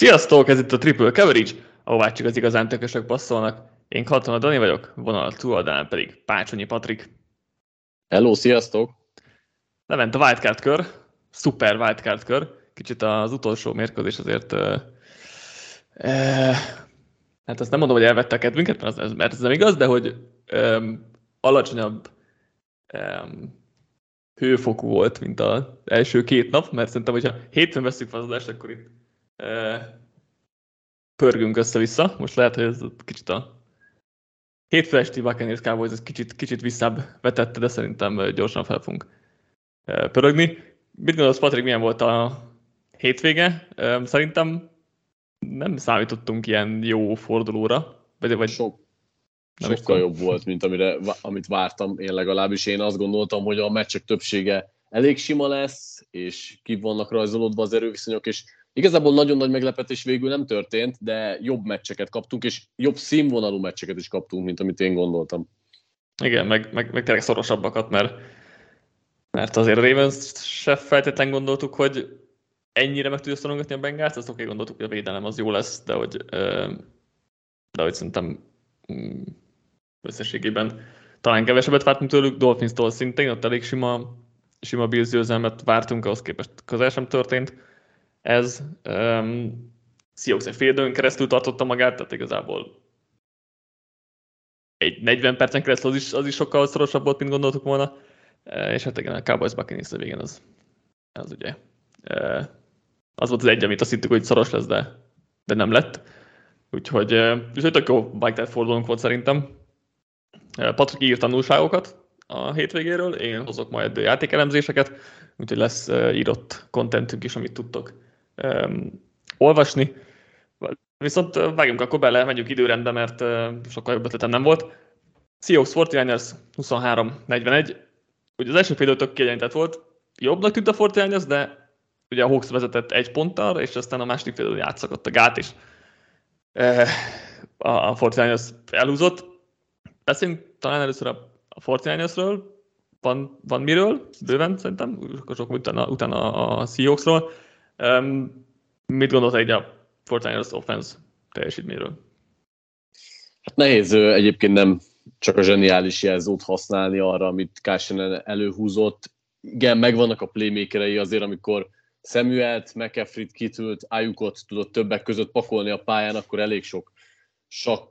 Sziasztok, ez itt a Triple Coverage, ahová csak az igazán tökösök passzolnak. Én Katona Dani vagyok, vonal túloldalán pedig Pácsonyi Patrik. Hello, sziasztok! Lement a wildcard kör, szuper wildcard kör. Kicsit az utolsó mérkőzés azért... hát azt nem mondom, hogy elvette a kedvünket, mert ez nem igaz, de hogy alacsonyabb hőfokú volt, mint az első két nap, mert szerintem, hogyha hétfőn veszük fel az adást, akkor itt pörgünk össze-vissza. Most lehet, hogy ez kicsit a hétfő esti Buccaneers Cowboys, ez kicsit visszább vetette, de szerintem gyorsan fel fogunk pörögni. Mit gondolsz, Patrik, milyen volt a hétvége? Szerintem nem számítottunk ilyen jó fordulóra. Sokkal jobb volt, mint amit vártam én legalábbis. Én azt gondoltam, hogy a meccsek többsége elég sima lesz, és ki vannak rajzolódva az erőviszonyok, és igazából nagyon nagy meglepetés végül nem történt, de jobb meccseket kaptunk, és jobb színvonalú meccseket is kaptunk, mint amit én gondoltam. Igen, meg tényleg szorosabbakat, mert azért Ravens-t se feltétlenül gondoltuk, hogy ennyire meg tudja szorongatni a Bengals, azt oké, gondoltuk, hogy a védelem az jó lesz, de hogy szerintem összességében talán kevesebbet vártunk tőlük, Dolphins-tól szintén, ott elég sima Bills győzelmet vártunk, ahhoz képest közel sem történt. Ez Seahawks egy fél időn keresztül tartotta magát, tehát igazából egy 40 percen keresztül az is sokkal szorosabb volt, mint gondoltuk volna, és hát igen, a Cowboys Buccaneers végén az ugye az volt az egy, amit azt hittük, hogy szoros lesz, de nem lett. Úgyhogy tök jó bike-telt fordulónk volt szerintem. Patrik ír tanulságokat a hétvégéről, én hozok majd játékelemzéseket, úgyhogy lesz írott kontentünk is, amit tudtok olvasni. Viszont vágjunk akkor bele, megyünk időrendbe, mert sokkal jobb ötletem nem volt. Seahawks 49ers 23-41. Ugye az első fél idő tök kiegyenlített volt, jobbnak tűnt a 49ers, de ugye a Hawks vezetett egy ponttal, és aztán a második fél időn átszakadt a gát, és a 49ers elhúzott. Beszéljünk talán először a 49ersről, van miről, bőven szerintem, sok utána a Seahawksról. Mit gondoltál így a 49ers offense teljesítményről? Hát nehéz egyébként nem csak a zseniális jelzót használni arra, amit Kazincz előhúzott. Igen, megvannak a playmakerei azért, amikor Samuelt, McCaffrey-t kitült, Ayukot tudott többek között pakolni a pályán, akkor elég sok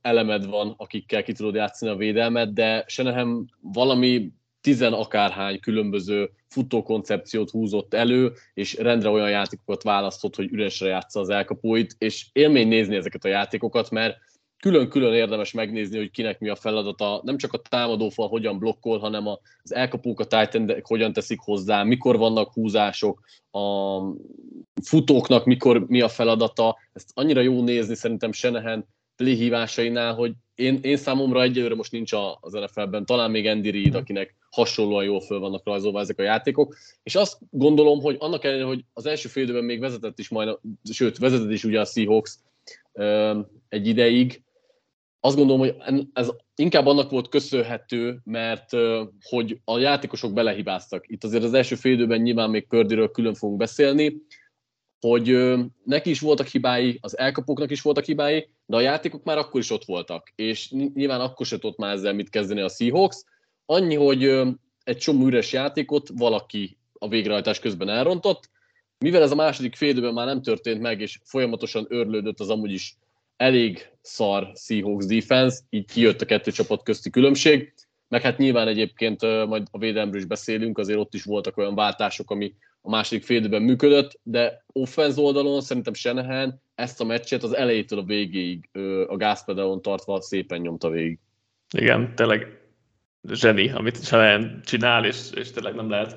elemed van, akikkel ki tudod játszani a védelmet, de Shanahan valami tizenakárhány különböző futókoncepciót húzott elő, és rendre olyan játékokat választott, hogy üresre játsza az elkapóit, és élmény nézni ezeket a játékokat, mert külön-külön érdemes megnézni, hogy kinek mi a feladata, nem csak a támadófal hogyan blokkol, hanem az elkapók, a tight endek hogyan teszik hozzá, mikor vannak húzások, a futóknak mikor mi a feladata. Ezt annyira jó nézni szerintem Shanahan play-hívásainál, hogy én számomra egyelőre most nincs az NFL-ben, talán még Andy Reid, akinek hasonlóan jól föl vannak rajzolva ezek a játékok, és azt gondolom, hogy annak ellenére, hogy az első fél időben még vezetett is majdnem, sőt, vezetett is ugye a Seahawks egy ideig, azt gondolom, hogy ez inkább annak volt köszönhető, mert hogy a játékosok belehibáztak. Itt azért az első fél időben nyilván még Pördiről külön fogunk beszélni, hogy neki is voltak hibái, az elkapóknak is voltak hibái, de a játékok már akkor is ott voltak, és nyilván akkor se tudott már ezzel mit kezdeni a Seahawks. Annyi, hogy egy csomó üres játékot valaki a végrehajtás közben elrontott, mivel ez a második fél időben már nem történt meg, és folyamatosan örlődött az amúgy is elég szar Seahawks defense, így kijött a kettő csapat közti különbség, meg hát nyilván egyébként majd a védelemről is beszélünk, azért ott is voltak olyan váltások, ami a második fél időben működött, de offense oldalon szerintem Shanahan ezt a meccset az elejétől a végéig a gázpedálon tartva szépen nyomta végig. Igen, tényleg zseni, amit Shanahan csinál, és tényleg nem lehet.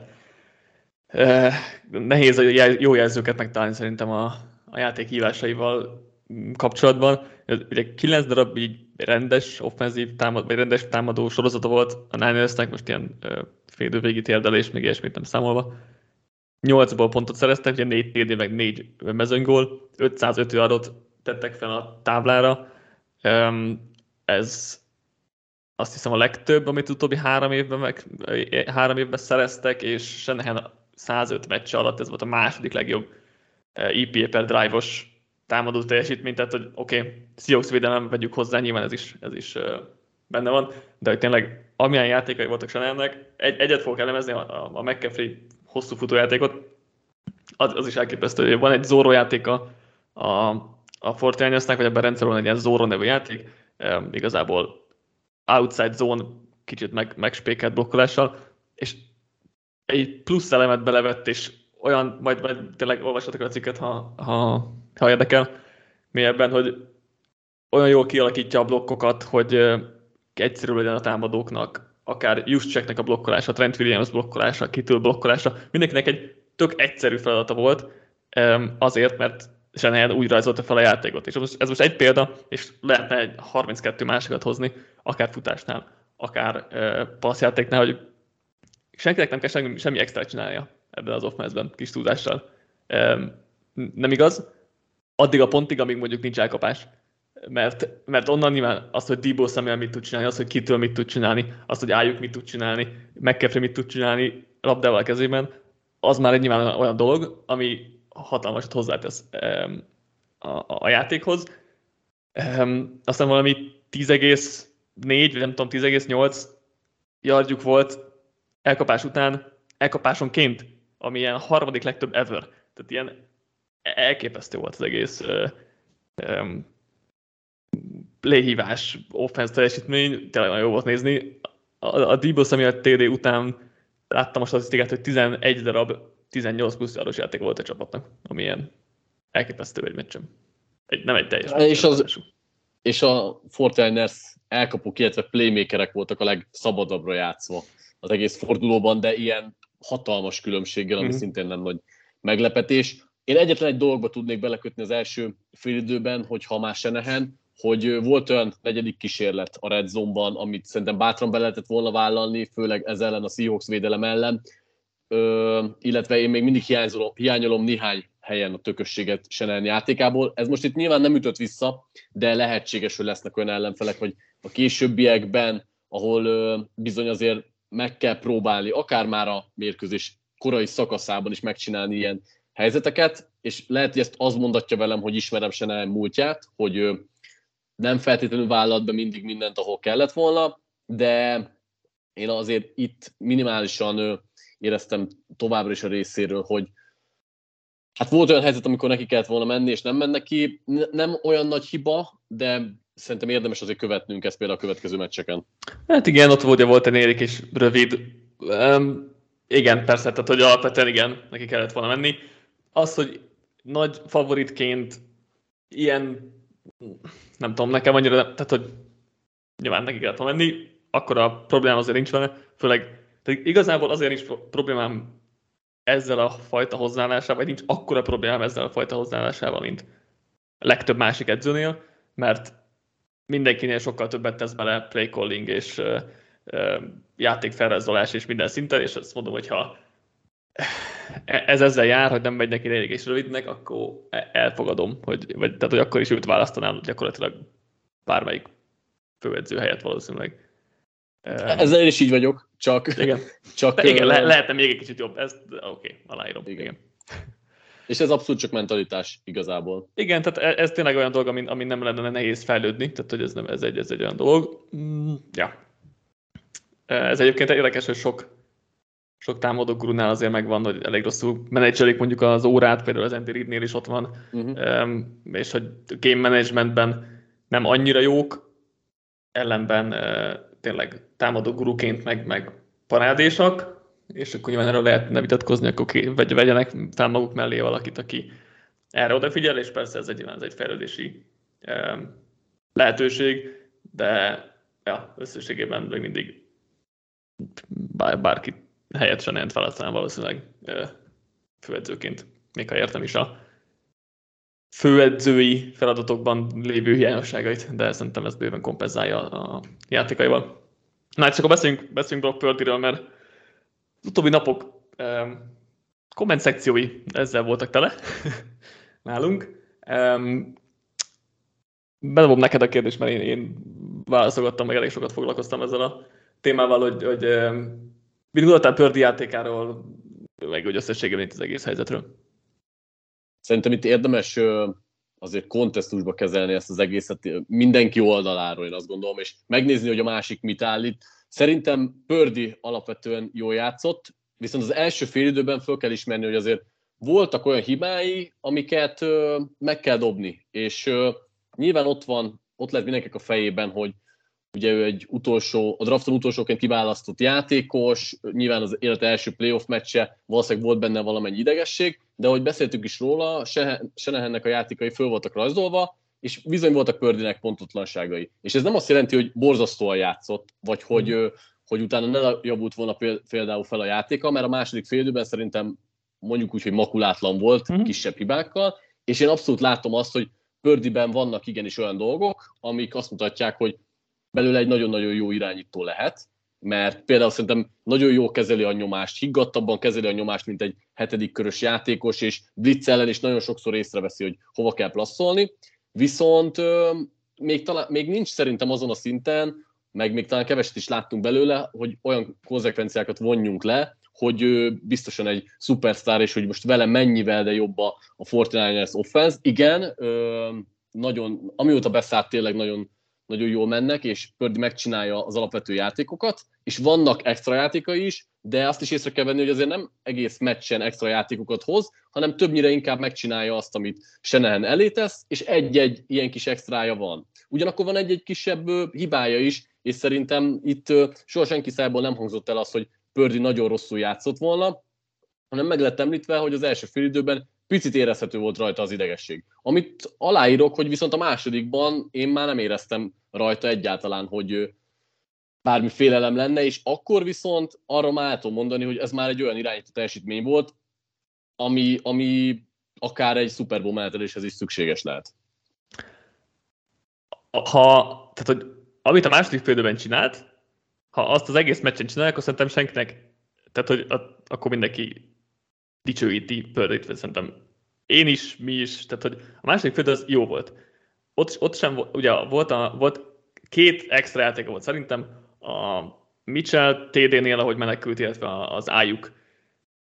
Nehéz a jó jelzőket megtalálni szerintem a játék hívásaival kapcsolatban. Ugye 9 darab így rendes offenzív vagy rendes támadó sorozata volt a Ninersnek, most ilyen félidővégi térdelés, még ilyesmit nem számolva. 8-ból pontot szereztek, ugye 4 TD meg 4 mezőnygól, 505 yardot tettek fel a táblára. Ez azt hiszem a legtöbb, amit utóbbi három évben szereztek, és Shanahan 105 meccse alatt ez volt a második legjobb EPA per drive-os támadó teljesítményt, tehát hogy oké, Seahawks védelem, vegyük hozzá, nyilván ez is benne van, de hogy tényleg amilyen játékai voltak Shanahannek, egyet fogok elemezni, a McCaffrey hosszú futójátékot, az is elképesztő. Van egy zóró játéka a Fortnite-nek, vagy ebben rendszerben egy ilyen zóró nevű játék, igazából outside zone, kicsit megspékelt blokkolással, és egy plusz elemet belevett, és olyan, majd tényleg olvassatok a cikket, ha érdekel mélyebben, hogy olyan jól kialakítja a blokkokat, hogy egyszerű legyen a támadóknak, akár Juszcseknek a blokkolása, Trent Williams blokkolása, Kittle blokkolása, mindenkinek egy tök egyszerű feladata volt, azért, mert Shanahan úgy rajzolta fel a játékot. És ez most egy példa, és lehetne egy 32 másikat hozni, akár futásnál, akár passzjátéknál, hogy senkinek nem kell semmi extra csinálnia ebben az offense-ben, kis tudással. Nem igaz? Addig a pontig, amíg mondjuk nincs elkapás. Mert onnan nyilván az, hogy D-bolt Samuel mit tud csinálni, az, hogy Kittle mit tud csinálni, az, hogy Ayuk mit tud csinálni, McCaffrey mit tud csinálni labdával a kezében, az már egy nyilván olyan dolog, ami hatalmasat hozzátesz a játékhoz. Aztán valami 10,4, vagy nem tudom, 10,8 yardjuk volt elkapás után, elkapásonként, ami ilyen harmadik legtöbb ever. Tehát ilyen elképesztő volt az egész playhívás, offense teljesítmény, tényleg nagyon jó volt nézni. A D-bolt Samuel TD után láttam a statisztikát, hogy 11 darab 18 plusz yardos játék volt a csapatnak, ami ilyen elképesztő egy meccsem. Nem egy teljes meccsem. És a 49ers elkapók, illetve playmakerek voltak a legszabadabbra játszva az egész fordulóban, de ilyen hatalmas különbséggel, ami szintén nem nagy meglepetés. Én egyetlen egy dologba tudnék belekötni az első félidőben, hogyha már Shanahan, hogy volt olyan negyedik kísérlet a Red Zone-ban, amit szerintem bátran be lehetett volna vállalni, főleg ez ellen, a Seahawks védelem ellen, illetve én még mindig hiányolom néhány helyen a tökösséget Shanahan játékából. Ez most itt nyilván nem ütött vissza, de lehetséges, hogy lesznek olyan ellenfelek, hogy a későbbiekben, ahol bizony azért meg kell próbálni, akár már a mérkőzés korai szakaszában is megcsinálni ilyen helyzeteket, és lehet, hogy ezt az mondatja velem, hogy ismerem Shanahan múltját, hogy nem feltétlenül vállalt be mindig mindent, ahol kellett volna, de én azért itt minimálisan éreztem továbbra is a részéről, hogy hát volt olyan helyzet, amikor neki kellett volna menni, és nem mennek ki. Nem olyan nagy hiba, de szerintem érdemes azért követnünk ezt például a következő meccseken. Hát igen, ott volt egy érik és rövid. Igen, persze, tehát hogy alapvetően igen, neki kellett volna menni. Az, hogy nagy favoritként ilyen, nem tudom, nekem annyira, tehát hogy nyilván neki kellett volna menni, akkor a problémám azért nincs vele, főleg tehát igazából azért nincs problémám ezzel a fajta hozzáállásával, vagy nincs akkora problémám ezzel a fajta hozzáállásával, mint a legtöbb másik edzőnél, mert mindenkinél sokkal többet tesz bele play calling és játékfelrajzolás és minden szinten, és azt mondom, hogy ha ez ezzel jár, hogy nem megy neki négy és rövidnek, akkor elfogadom, tehát hogy akkor is őt választanám gyakorlatilag bármelyik főedző helyett valószínűleg. Ezzel is így vagyok, csak igen, lehetne még egy kicsit jobb, ezt oké, aláírom. Igen. És ez abszolút csak mentalitás igazából. Igen, tehát ez tényleg olyan dolog, ami nem lenne nehéz fejlődni, tehát hogy ez egy olyan dolog. Ja. Ez egyébként érdekes, hogy sok támadó gurunál azért megvan, hogy elég rosszul menedzselik mondjuk az órát, például az Andy Reidnél is ott van, és hogy game managementben nem annyira jók, ellenben tényleg támadó guruként meg parádésak, és akkor nyilván erről lehetne vitatkozni, akkor vegyenek fel maguk mellé valakit, aki erre odafigyel, és persze ez egy fejlődési lehetőség, de ja, összességében még mindig bárki helyett sem jelent választanám valószínűleg főedzőként, még ha értem is a főedzői feladatokban lévő hiányosságait, de szerintem ezt bőven kompenzálja a játékaival. Na, és akkor beszéljünk Brock Pördiről, mert az utóbbi napok komment szekciói ezzel voltak tele nálunk. Bedobom neked a kérdést, mert én válaszolgattam, meg elég sokat foglalkoztam ezzel a témával, hogy mit gondoltál Pördi játékáról, meg hogy összességében itt az egész helyzetről? Szerintem itt érdemes azért kontesztusba kezelni ezt az egészet mindenki oldaláról, én azt gondolom, és megnézni, hogy a másik mit állít. Szerintem Pördi alapvetően jól játszott, viszont az első fél időben föl kell ismerni, hogy azért voltak olyan hibái, amiket meg kell dobni, és nyilván ott lett mindenkinek a fejében, hogy ugye ő a drafton utolsóként kiválasztott játékos, nyilván az élet első playoff meccse, valószínűleg volt benne valamennyi idegesség, de ahogy beszéltük is róla, Senehennek a játékai föl voltak rajzolva, és bizony voltak Pördinek pontotlanságai. És ez nem azt jelenti, hogy borzasztóan játszott, vagy hogy utána ne javult volna például fel a játéka, mert a második fél időben szerintem mondjuk úgy, hogy makulátlan volt, kisebb hibákkal, és én abszolút látom azt, hogy Pördiben vannak igenis olyan dolgok, amik azt mutatják, hogy belőle egy nagyon-nagyon jó irányító lehet, mert például szerintem nagyon jól kezeli a nyomást, higgadtabban kezeli a nyomást, mint egy hetedik körös játékos, és blitz ellen is nagyon sokszor észreveszi, hogy hova kell passzolni, viszont még nincs szerintem azon a szinten, meg még talán keveset is láttunk belőle, hogy olyan konzekvenciákat vonjunk le, hogy ő biztosan egy szupersztár, és hogy most vele mennyivel, de jobb a 49ers offense. Igen, nagyon, amióta beszállt, tényleg nagyon jól mennek, és Pördi megcsinálja az alapvető játékokat, és vannak extra játékai is, de azt is észre kell venni, hogy azért nem egész meccsen extra játékokat hoz, hanem többnyire inkább megcsinálja azt, amit Shanahan elé tesz, és egy-egy ilyen kis extrája van. Ugyanakkor van egy-egy kisebb hibája is, és szerintem itt soha senki szájából nem hangzott el az, hogy Pördi nagyon rosszul játszott volna, hanem meg lett említve, hogy az első fél időben picit érezhető volt rajta az idegesség. Amit aláírok, hogy viszont a másodikban én már nem éreztem rajta egyáltalán, hogy bármi félelem lenne, és akkor viszont arra már el tudom mondani, hogy ez már egy olyan irányító teljesítmény volt, ami akár egy Super Bowl meneteléshez is szükséges lehet. Tehát, hogy amit a második fél időben csinált, ha azt az egész meccsen csinálják, akkor szerintem senkinek, tehát hogy akkor mindenki dicsőíti Pördit, szerintem én is, mi is, tehát hogy a második fél idő az jó volt. Ott sem ugye volt két extra játéka volt szerintem, a Mitchell TD-nél, ahogy menekült, illetve az Ayuk.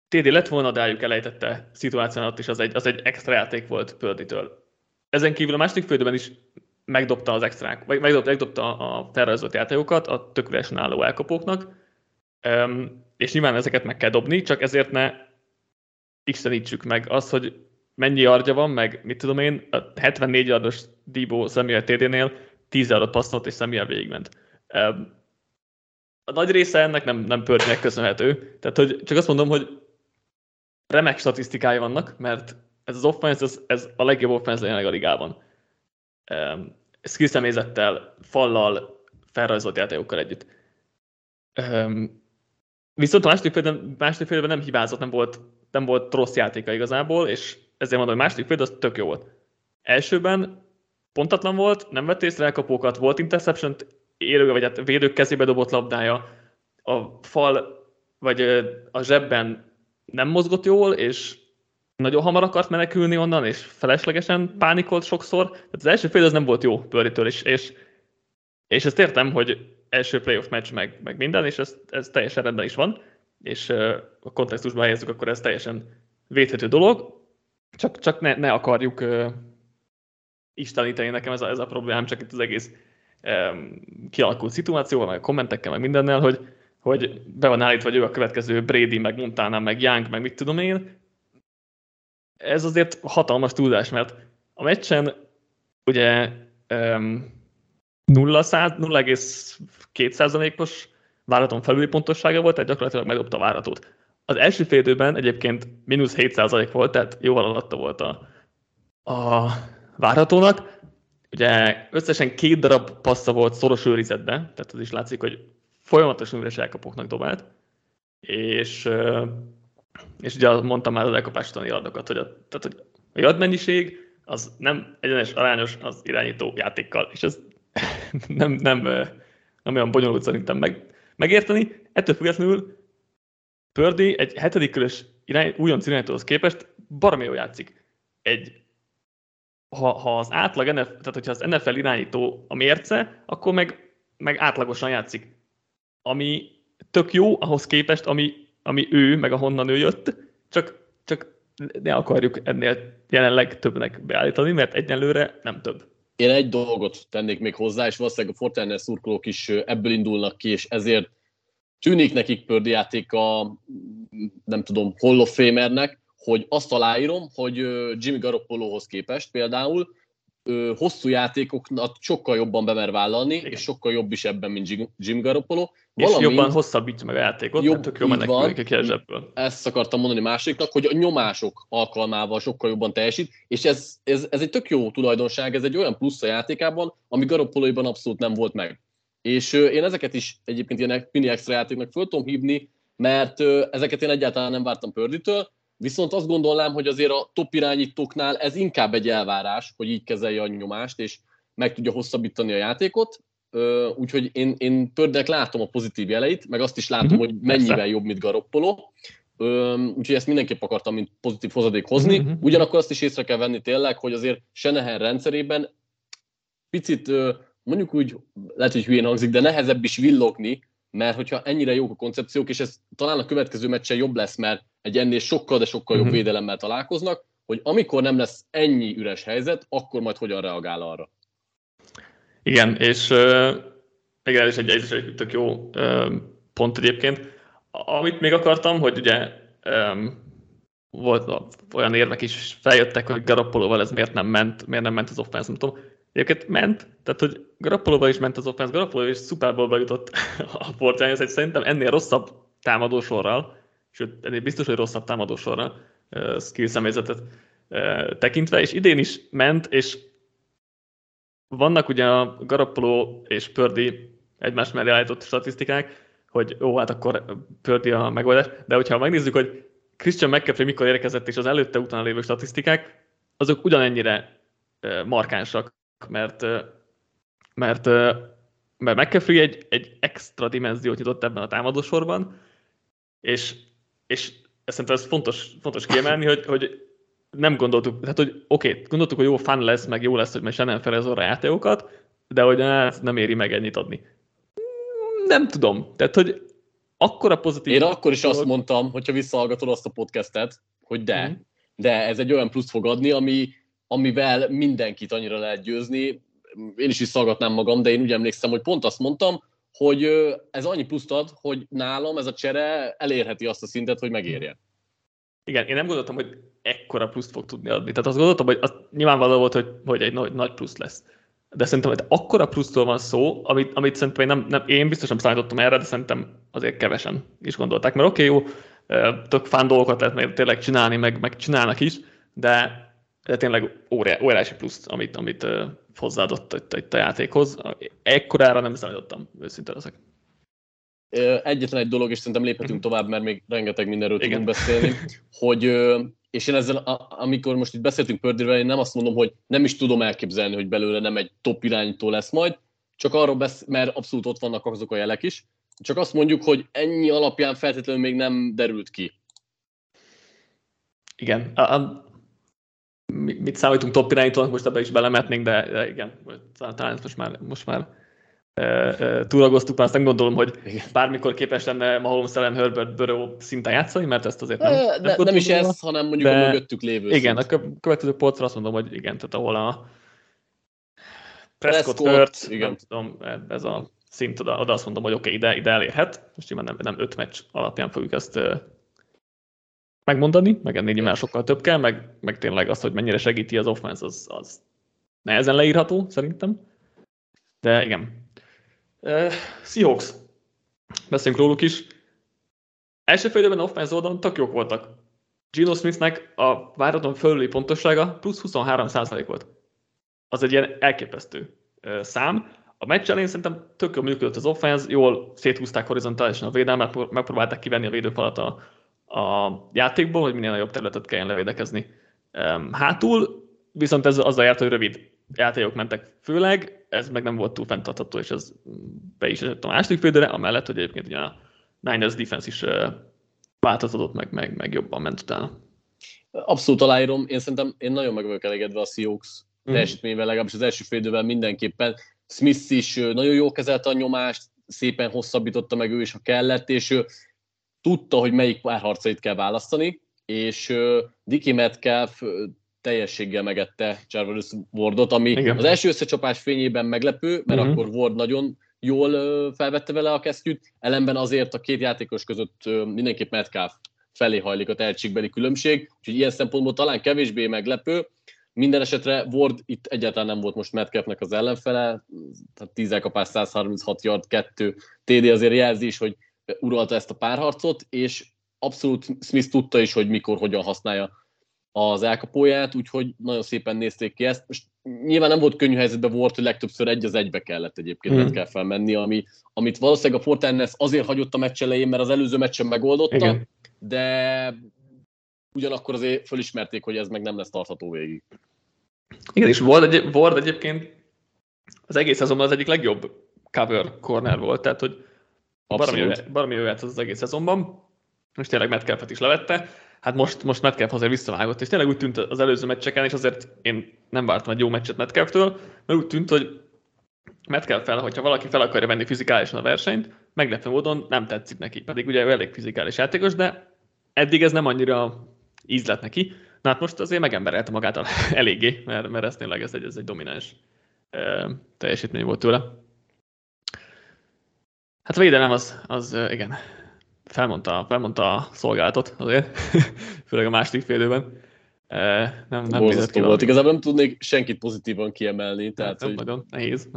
TD lett volna, de Ayuk elejtette szituáción alatt is, az egy extra játék volt Pörditől. Ezen kívül a második fél időben is megdobta az extrák, vagy megdobta a felrajzolt játékokat a tök üresen álló elkapóknak, és nyilván ezeket meg kell dobni, csak ezért ne istenítsük meg azt, hogy mennyi yardja van, meg mit tudom én, a 74 yardos D-bolt Samuel TD-nél 10 yardot passzolt, és Samuel végigment. A nagy része ennek nem Pördinek köszönhető, tehát hogy csak azt mondom, hogy remek statisztikái vannak, mert ez az offense, ez a legjobb offense jelenleg a ligában. Skill személyzettel, fallal, felrajzolt játékokkal együtt. Viszont a második félben nem hibázott, nem volt rossz játéka igazából, és ezért mondom, hogy második fél az tök jó volt. Elsőben pontatlan volt, nem vett észre elkapókat, volt interception-t, védők kezébe dobott labdája, a fal, vagy a zsebben nem mozgott jól, és nagyon hamar akart menekülni onnan, és feleslegesen pánikolt sokszor. Tehát az első fél az nem volt jó Pörditől is, és ezt értem, hogy első playoff meccs meg minden, és ez teljesen rendben is van, és a kontextusban helyezzük, akkor ez teljesen védhető dolog, csak ne akarjuk isteníteni, nekem ez a problémám, csak itt az egész kialakult szituációval, meg a kommentekkel, meg mindennel, hogy be van állítva, hogy ő a következő Brady, meg Montana, meg Young, meg mit tudom én. Ez azért hatalmas túlzás, mert a meccsen ugye 0,2%-os váraton felüli pontossága volt, tehát gyakorlatilag megdobta a váratót. Az első fél időben egyébként -7% volt, tehát jóval alatta volt a váratónak. Ugye összesen 2 darab passza volt szoros őrizetbe, tehát az is látszik, hogy folyamatosan üres elkapóknak dobált, és ugye mondtam már az elkapás utáni yardokat, hogy a yard mennyiség az nem egyenes arányos az irányító játékkal, és ez nem olyan bonyolult szerintem megérteni. Ettől függetlenül Pördi egy hetedik körös újonc irányítóhoz képest baromi jól játszik. Ha az átlag, tehát hogyha az NFL irányító a mérce, akkor meg átlagosan játszik. Ami tök jó ahhoz képest, ami ő, meg ahonnan ő jött, csak ne akarjuk ennél jelenleg többnek beállítani, mert egyelőre nem több. Én egy dolgot tennék még hozzá, és valószínűleg a Fortnite szurkolók is ebből indulnak ki, és ezért tűnik nekik Pördi játéka, nem tudom, Hall of Famernek, hogy azt aláírom, hogy Jimmy Garoppolohoz képest például hosszú játékoknak sokkal jobban bemer vállalni, igen, és sokkal jobb is ebben, mint Jimmy Garoppolo. És jobban hosszabbítja meg a játékot, jobb, nem tök jól menekülnek a keresebből. Ezt akartam mondani másiknak, hogy a nyomások alkalmával sokkal jobban teljesít, és ez egy tök jó tulajdonság, ez egy olyan plusz a játékában, ami Garoppoloiban abszolút nem volt meg. És én ezeket is egyébként ilyen mini extra játéknak föl tudom hívni, mert ezeket én egyáltalán nem vártam Pörditől, viszont azt gondolnám, hogy azért a top irányítóknál ez inkább egy elvárás, hogy így kezelje a nyomást, és meg tudja hosszabbítani a játékot. Úgyhogy én Pördinek látom a pozitív jeleit, meg azt is látom, hogy mennyivel jobb, mint Garoppolo. Úgyhogy ezt mindenképp akartam, mint pozitív hozadék hozni. Ugyanakkor azt is észre kell venni tényleg, hogy azért Shanahan rendszerében picit, mondjuk úgy, lehet, hogy hülyén hangzik, de nehezebb is villogni, mert hogyha ennyire jók a koncepciók, és ez talán a következő meccsen jobb lesz, mert egy ennél sokkal, de sokkal jobb védelemmel találkoznak, hogy amikor nem lesz ennyi üres helyzet, akkor majd hogyan reagál arra. Igen, és még el is egy tök jó pont egyébként. Amit még akartam, hogy ugye volt olyan érvek is feljöttek, hogy Garoppolóval ez miért nem ment az offense, nem tudom. Egyébként ment, tehát hogy Garoppolóval is ment az offense, Garoppoló is Super Bowlba jutott a Fortnite, és szerintem ennél rosszabb támadósorral, sőt, ennél biztos, hogy rosszabb támadósorral skill személyzetet tekintve, és idén is ment, és vannak ugye a Garoppolo és Pördi egymás mellé állított statisztikák, hogy ó, hát akkor Pördi a megoldás, de hogyha megnézzük, hogy Christian McCaffrey mikor érkezett, és az előtte utána lévő statisztikák, azok ugyanennyire markánsak, mert McCaffrey egy extra dimenziót nyitott ebben a támadósorban, és szerintem ez fontos kiemelni, hogy nem gondoltuk, tehát hogy gondoltuk, hogy jó fun lesz, meg jó lesz, hogy majd Shannon felez orra játékokat, de hogy nem éri meg ennyit adni. Nem tudom, tehát hogy akkora pozitív... Én akkor is azt mondtam, hogyha visszahallgatod azt a podcastet, hogy de ez egy olyan plusz fog adni, amivel mindenkit annyira lehet győzni. Én is visszahallgatnám magam, de én úgy emlékszem, hogy pont azt mondtam, hogy ez annyi pluszt ad, hogy nálam ez a csere elérheti azt a szintet, hogy megérjen. Igen, én nem gondoltam, hogy ekkora pluszt fog tudni adni. Tehát azt gondoltam, hogy az nyilvánvaló volt, hogy egy nagy plusz lesz. De szerintem hogy akkora plusztól van szó, amit szerintem én biztos nem számítottam erre, de szerintem azért kevesen is gondolták. Mert jó, tök fán dolgokat lehet meg tényleg csinálni, meg csinálnak is, de tényleg óriási pluszt, amit hozzáadott itt a játékhoz. Ekkorára nem számítottam, őszintén ezek. Egyetlen egy dolog, és szerintem léphetünk tovább, mert még rengeteg mindenről tudunk beszélni, hogy, és én ezzel, amikor most itt beszéltünk Pördiről, én nem azt mondom, hogy nem is tudom elképzelni, hogy belőle nem egy top irányító lesz majd, csak arról mert abszolút ott vannak azok a jelek is, csak azt mondjuk, hogy ennyi alapján feltétlenül még nem derült ki. Igen. Mit számítunk top irányítónak, most ebbe is belemetnénk, de igen, talán most már túlragoztuk, már azt nem gondolom, hogy bármikor képes lenne Mahomes, Ellen, Herbert, Burrow szinten játszani, mert ezt azért nem is ez, hanem mondjuk a mögöttük lévő igen, szint. A következő polcra azt mondom, hogy igen, tehát ahol a Prescott, nem tudom, ez a szint, oda azt mondom, hogy ide elérhet, most nyilván nem 5 meccs alapján fogjuk ezt megmondani, meg ennél nyilván sokkal több kell, meg tényleg az, hogy mennyire segíti az offense, az nehezen leírható, szerintem, de igen. Seahawks. Beszéljünk róluk is. Első fél időben offense oldalon tök jók voltak. Geno Smithnek a váratlan fölüli pontossága plusz 23% volt. Az egy ilyen elképesztő szám. A meccs elején szerintem tök jól működött az offense, jól széthúzták horizontálisan a védelmet, megpróbálták kivenni a védőfalat a játékból, hogy minél nagyobb területet kelljen levédekezni. Hátul viszont ez azzal járt, hogy rövid játékok mentek főleg, ez meg nem volt túl fenntartható, és ez be is esett a második félidőre, amellett, hogy egyébként ugye a Niners defense is változtatott, meg jobban ment utána. Abszolút aláírom, én szerintem én nagyon meg vagyok elégedve a Seahawks teljesítményvel, legalábbis az első félidővel mindenképpen. Smith is nagyon jól kezelte a nyomást, szépen hosszabbította meg ő is, ha kellett, és ő tudta, hogy melyik párharcait kell választani, és Diki Metcalf teljességgel megette Charles Wardot, ami igen, az első összecsapás fényében meglepő, mert akkor Ward nagyon jól felvette vele a kesztyűt, ellenben azért a két játékos között mindenképp Metcalf felé hajlik a tehetségbeli különbség, úgyhogy ilyen szempontból talán kevésbé meglepő. Minden esetre Ward itt egyáltalán nem volt most Metcalfnek az ellenfele, tehát 10 elkapás, 136 yard, 2 TD azért jelzi is, hogy uralta ezt a párharcot, és abszolút Smith tudta is, hogy mikor, hogyan használja az elkapóját, úgyhogy nagyon szépen nézték ki ezt. Most nyilván nem volt könnyű helyzetben volt, hogy legtöbbször egy az egybe kellett egyébként kell felmenni, amit valószínűleg a Fortiners azért hagyott a meccs elején, mert az előző meccsen megoldotta, igen, de ugyanakkor azért fölismerték, hogy ez meg nem lesz tartható végig. Igen, és Ward egyébként az egész szezonban az egyik legjobb cover corner volt, tehát hogy barami jó játszott az egész szezonban, és tényleg Metcalfet is levette. Hát most Metcalf azért visszavágott, és tényleg úgy tűnt az előző meccseken, és azért én nem vártam egy jó meccset Metcalftől, mert úgy tűnt, hogy Metcalf-fel, hogyha valaki fel akarja venni fizikálisan a versenyt, meglepő módon nem tetszik neki, pedig ugye elég fizikális játékos, de eddig ez nem annyira íz lett neki. Na hát most azért megemberelte magát eléggé, mert ez tényleg ez egy domináns teljesítmény volt tőle. Hát a védelem az igen, felmondta a szolgálatot azért, főleg a második fél időben. Nem nézett ki volt. Igazából nem tudnék senkit pozitívan kiemelni. Tehát, nem, hogy nagyon nehéz.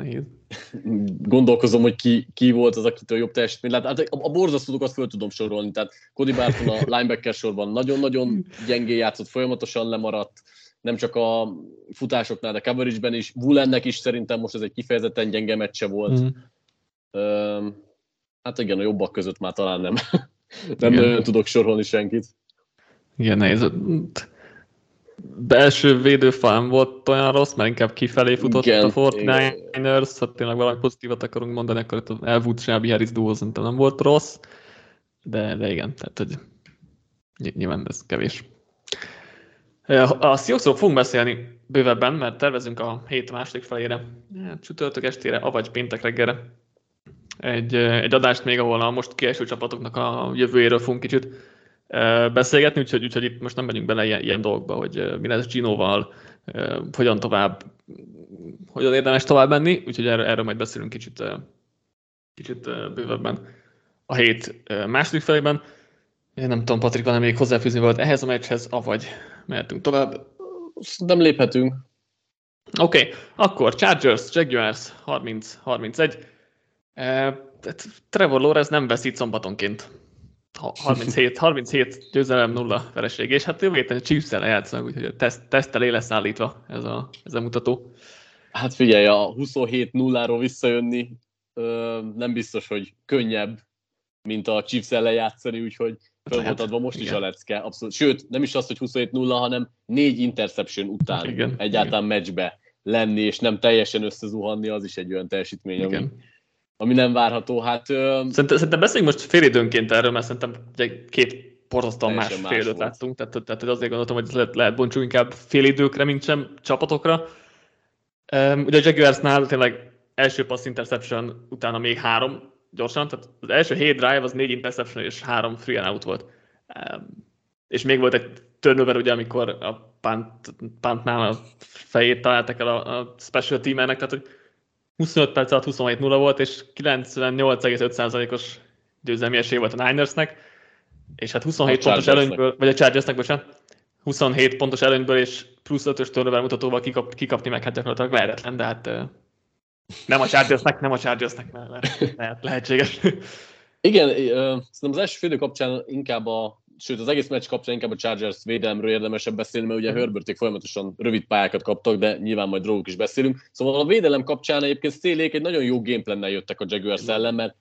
Gondolkozom, hogy ki volt az, akitől jobb teljesítmény. Hát a borzasztókat azt föl tudom sorolni. Tehát Cody Barton a linebacker sorban nagyon-nagyon gyengén játszott, folyamatosan lemaradt. Nem csak a futásoknál, de coverage-ben is. Woolennek is szerintem most ez egy kifejezetten gyenge meccse volt. Hát igen, a jobbak között már talán nem tudok sorolni senkit. Igen, nehéz. Belső védőfalán volt olyan rossz, mert inkább kifelé futott a Fortniners, hát tényleg valami pozitívat akarunk mondani, akkor itt az Elwood Shelby Harris duo szerintem nem volt rossz, de igen, tehát hogy nyilván ez kevés. A Seahawksról fogunk beszélni bővebben, mert tervezünk a hét második felére, csütörtök estére, avagy péntek reggelre egy adást még, ahol a most kieső csapatoknak a jövőjéről fogunk kicsit beszélgetni, úgyhogy itt most nem megyünk bele ilyen dolgokba, hogy mi lesz Ginoval, hogyan érdemes tovább menni, úgyhogy erről majd beszélünk kicsit bővebben a hét második felében. Én nem tudom, Patrik, van-e még hozzáfűzni volt ehhez a meccshez, avagy mehetünk tovább? Nem léphetünk. Oké, akkor Chargers, Jaguars 30-31. Trevor Lawrence nem veszít szombatonként. 37 győzelem, 0 vereség, és hát jövő héten Chiefs-el játszanak, úgyhogy a tesztelé lesz állítva ez a mutató. Hát figyelj, a 27-0-ról visszajönni nem biztos, hogy könnyebb, mint a Chiefs-el játszani, úgyhogy föl volt adva most is a lecke. Abszolút. Sőt, nem is az, hogy 27-0, hanem 4 interception után egyáltalán meccsbe lenni, és nem teljesen összezuhanni, az is egy olyan teljesítmény, ami nem várható. Hát, szerintem beszéljünk most fél időnként erről, mert szerintem két borzasztóan más fél időt láttunk, tehát azért gondoltam, hogy lehet bontsuk inkább fél időkre, mint sem csapatokra. Ugye a Jaguarsnál tényleg első pass interception, utána még 3 gyorsan, tehát az első 7 drive az 4 interception és 3 free and out volt. És még volt egy turnover, ugye, amikor a puntnál a fejét találtak el a special teamernek, tehát hogy 25 perc alatt 27-0 volt, és 98,5%-os győzelmi esély volt a Ninersnek, és hát 27 pontos előnyből, vagy a Chargersnek, bocsánat, 27 pontos előnyből, és plusz 5-ös turnover mutatóval kikapni meg, hát gyakorlatilag lehetetlen, de hát nem a Chargersnek, mert lehetséges. Igen, szerintem az első félidő kapcsán inkább az egész meccs kapcsán inkább a Chargers védelemről érdemesebb beszélni, mert ugye Herberték folyamatosan rövid pályákat kaptak, de nyilván majd róluk is beszélünk. Szóval a védelem kapcsán egyébként Stélyék egy nagyon jó gameplannel jöttek a Jaguars ellen, mert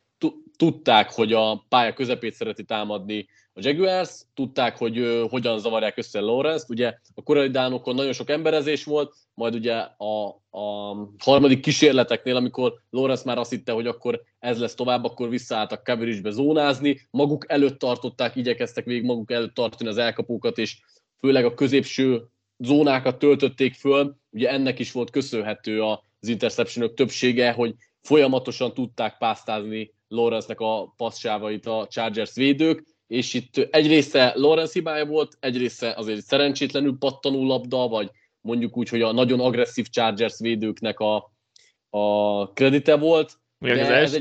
tudták, hogy a pálya közepét szereti támadni a Jaguars, tudták, hogy hogyan zavarják össze Lawrence-t. Ugye a korai dánokon nagyon sok emberezés volt, majd ugye a harmadik kísérleteknél, amikor Lawrence már azt hitte, hogy akkor ez lesz tovább, akkor visszaálltak coverage-be zónázni, maguk előtt tartották, igyekeztek végig maguk előtt tartani az elkapókat, és főleg a középső zónákat töltötték föl. Ugye ennek is volt köszönhető az interceptionok többsége, hogy folyamatosan tudták pásztázni Lawrence-nek a passzsávait a Chargers védők, és itt egy része Lawrence hibája volt, egy része azért szerencsétlenül pattanó labda, vagy mondjuk úgy, hogy a nagyon agresszív Chargers védőknek a kredite volt. Ugye az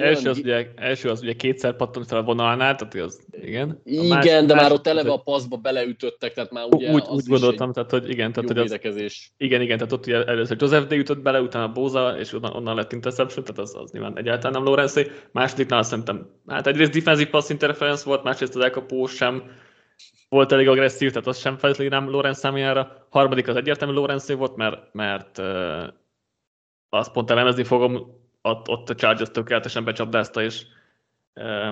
első az ugye kétszer pattant fel a vonalnál, tehát az, igen. Igen, de már ott eleve a passzba beleütöttek, tehát már ugye úgy gondoltam, tehát hogy igen, tehát jó védekezés. Igen, tehát ott ugye először Joseph Day ütött bele, utána Boza, és onnan lett interception, tehát az nyilván egyáltalán nem Lawrence-é. Másodiknál azt szerintem, hát egyrészt defensive pass interference volt, másrészt az elkapó sem volt elég agresszív, tehát az sem feltétlenül nem Lawrence számjára. Harmadik az egyértelmű Lawrence-é volt, mert azt pont elemezni fogom, ott a Chargers tökéletesen becsapdázta, és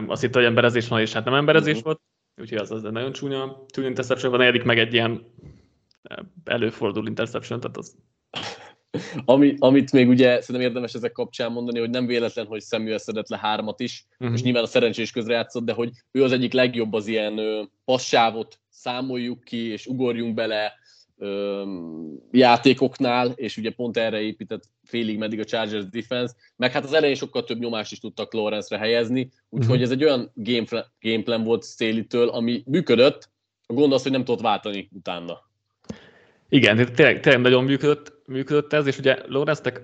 azt hitte, hogy emberezés van, és hát nem emberezés volt, úgyhogy az nagyon csúnya interception, a negyedik meg egy ilyen előfordul interception, tehát az... Amit még ugye szerintem érdemes ezek kapcsán mondani, hogy nem véletlen, hogy Samuel szedett le 3-at is, és nyilván a szerencsés közre játszott, de hogy ő az egyik legjobb az ilyen passávot számoljuk ki, és ugorjunk bele játékoknál, és ugye pont erre épített félig meddig a Chargers defense, meg hát az elején sokkal több nyomást is tudtak Lawrence-re helyezni, úgyhogy ez egy olyan gameplan volt Stélytől, ami működött, a gond az, hogy nem tudott váltani utána. Igen, tényleg nagyon működött ez, és ugye Lawrence-nek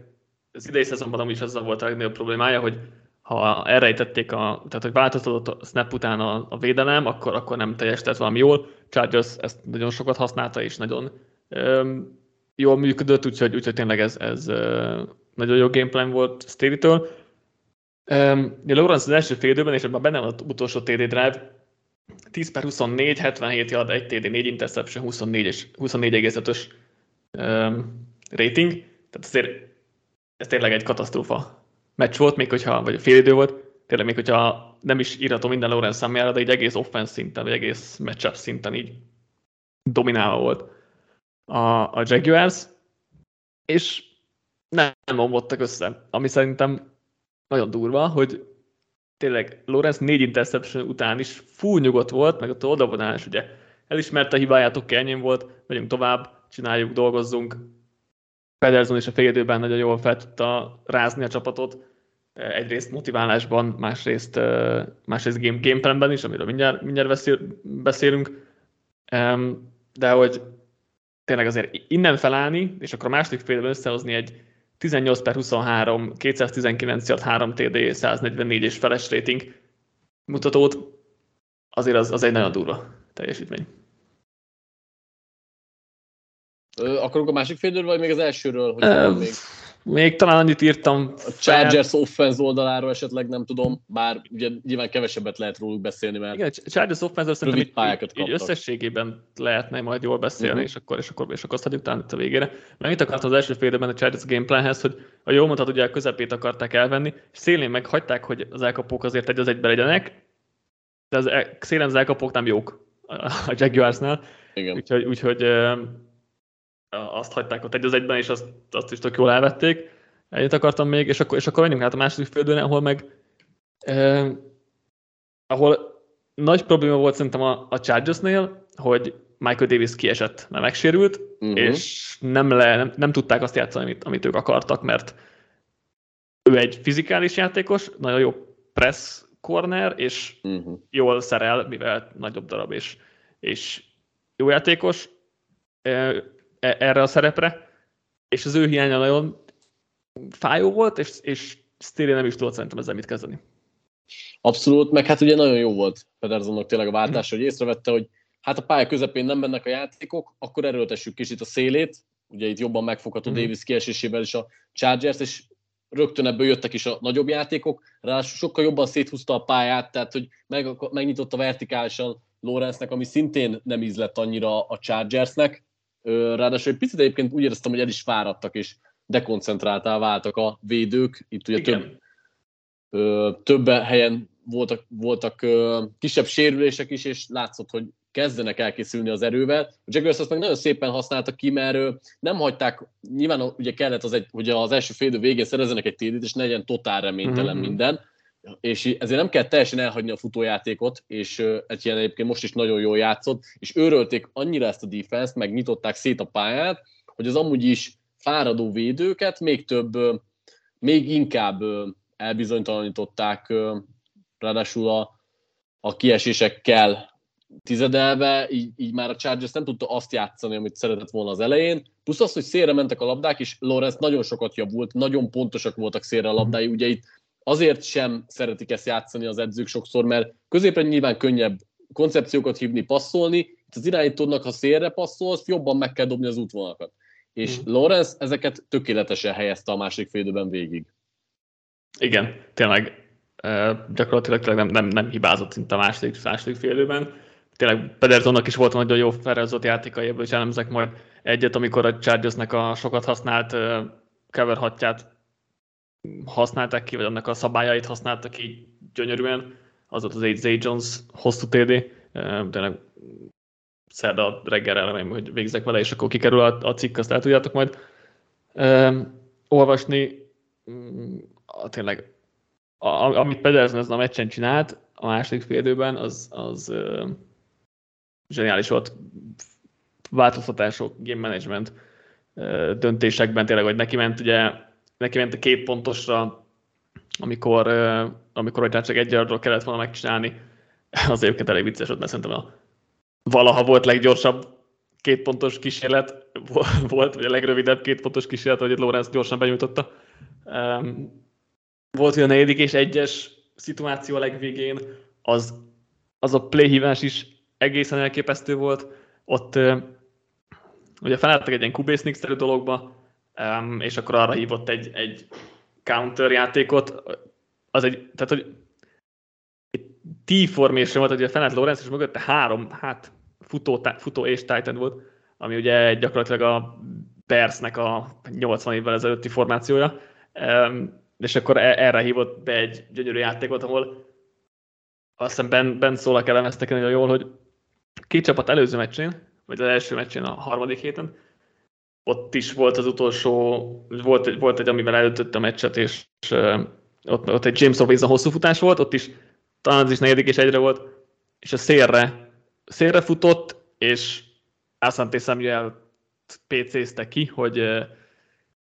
az idei szezonban amúgy is azzal volt a legnagyobb problémája, hogy ha elrejtették, tehát hogy változott a snap után a védelem, akkor nem teljesített valami jól. Chargers ezt nagyon sokat használta, és nagyon jól működött, úgyhogy tényleg ez nagyon jó gameplan volt Stélytől. Lawrence az első fél időben, és ebben benne van az utolsó TD drive, 10/24, 77 yard, 1 TD, 4 interception, 24,5-ös rating. Tehát azért ez tényleg egy katasztrófa meccs volt, még hogyha, vagy fél idő volt, tényleg még hogyha nem is írható minden Lawrence számára, de így egész offense szinten, vagy egész matchup szinten így dominálva volt a Jaguars, és nem omlottak össze, ami szerintem nagyon durva, hogy tényleg Lawrence 4 interception után is full nyugodt volt, meg ott odavonás, ugye elismerte a hibájátok, kenyén volt, megyünk tovább, csináljuk, dolgozzunk. Pedersen is a fél időben nagyon jól fel tudta rázni a csapatot, egyrészt motiválásban, másrészt gameplanben is, amiről mindjárt beszélünk, de hogy tényleg azért innen felállni, és akkor a második fél időben összehozni egy 18/23, 219 yard, 3 TD, 144 és feles rating mutatót, azért az egy nagyon durva teljesítmény. Akarunk a másik félről, vagy még az elsőről? Hogy még talán annyit írtam. A Chargers offense oldaláról esetleg nem tudom, bár ugye nyilván kevesebbet lehet róluk beszélni, mert igen, a Chargers offense-ről szerintem így összességében lehetne majd jól beszélni, és akkor azt hagyjuk talán itt a végére. Mert mit akartam az első félben a Chargers gameplanhez, hogy a jól mondhat, ugye a közepét akarták elvenni, és szélén meg hagyták, hogy az elkapók azért egy az egybe legyenek, de szélen az elkapók nem jók a Jaguarsnál, úgyhogy azt hagyták ott egy az egyben, és azt is tök jól elvették. Ennyit akartam még, és akkor menjünk át a második fél időn, ahol nagy probléma volt szerintem a Chargersnél, hogy Michael Davis kiesett, mert megsérült, és nem tudták azt játszani, amit ők akartak, mert ő egy fizikális játékos, nagyon jó press corner, és jól szerel, mivel nagyobb darab, és jó játékos, erre a szerepre, és az ő hiánya nagyon fájó volt, és Stély nem is tudott szerintem ezzel mit kezdeni. Abszolút, meg hát ugye nagyon jó volt Pedersennek tényleg a váltása, hogy észrevette, hogy hát a pálya közepén nem mennek a játékok, akkor erőltessük kicsit a szélét, ugye itt jobban megfogható Davis kiesésével is a Chargers, és rögtön ebből jöttek is a nagyobb játékok, ráadásul sokkal jobban széthúzta a pályát, tehát hogy megnyitotta vertikálisan Lawrence-nek, ami szintén nem ízlett annyira a Chargersnek. Ráadásul egy picit egyébként úgy éreztem, hogy el is fáradtak, és dekoncentráltá váltak a védők. Itt ugye több helyen voltak kisebb sérülések is, és látszott, hogy kezdenek elkészülni az erővel. A Jaguars azt meg nagyon szépen használtak ki, mert nem hagyták, nyilván ugye kellett hogy az első fél idő végén szerezzenek egy TD-t, és ne legyen totál reménytelen minden. És ezért nem kell teljesen elhagyni a futójátékot, és Etienne egyébként most is nagyon jól játszott, és őrölték annyira ezt a defense-t, meg nyitották szét a pályát, hogy az amúgy is fáradó védőket még inkább elbizonytalanították, ráadásul a kiesésekkel tizedelbe, így már a Chargers nem tudta azt játszani, amit szeretett volna az elején. Plusz az, hogy szélre mentek a labdák, és Lawrence nagyon sokat javult, nagyon pontosak voltak szélre a labdái. Ugye itt azért sem szeretik ezt játszani az edzők sokszor, mert középen nyilván könnyebb koncepciókat hívni, passzolni. Itt az irányítódnak, ha szélre passzolsz, jobban meg kell dobni az útvonalakat. És Lawrence ezeket tökéletesen helyezte a második fél időben végig. Igen, tényleg. Gyakorlatilag nem hibázott szinte a második fél időben. Tényleg Pedersennek is volt nagyon jó felrezzott játékai, ebből is elemzek majd egyet, amikor a Chargersnek a sokat használt cover hatját használták ki, vagy annak a szabályait használtak ki gyönyörűen. Az ott az Zay Jones hosszú TD, tényleg szerda reggelre remélem, hogy végzek vele, és akkor kikerül a cikk, azt el tudjátok majd olvasni. Tényleg amit Pedersen ezen a meccsen csinált a második fél időben, az zseniális volt. Változtatások, game management döntésekben tényleg, hogy neki ment a 2 pontosra, amikor csak 1 yardról kellett volna megcsinálni. Az egyébként elég vicces volt, mert szerintem valaha volt leggyorsabb 2 pontos kísérlet, volt, vagy a legrövidebb 2 pontos kísérlet, hogy Lawrence gyorsan benyújtotta. Volt ugye a 4. és 1-es szituáció a legvégén, az a playhívás is egészen elképesztő volt. Ott ugye felálltak egy ilyen QB-sneak-szerű dologba, és akkor arra hívott egy counter játékot. Tehát, hogy T-formation volt, ugye felállt Lawrence, és mögötte 3 futó és tight end volt, ami ugye gyakorlatilag a Bearsnek a 80 évvel ezelőtti formációja. És akkor erre hívott be egy gyönyörű játékot, ahol azt hiszem Ben Szólak elemeztek nagyon jól, hogy 2 csapat előző meccsén, vagy az első meccsén a 3. héten, ott is volt az utolsó, volt egy amivel elütött a meccset, és ott egy James Robinson hosszú futás volt, ott is talán az is 4. és 1-re volt, és a szélre futott, és Asante Samuel PC-zte ki, hogy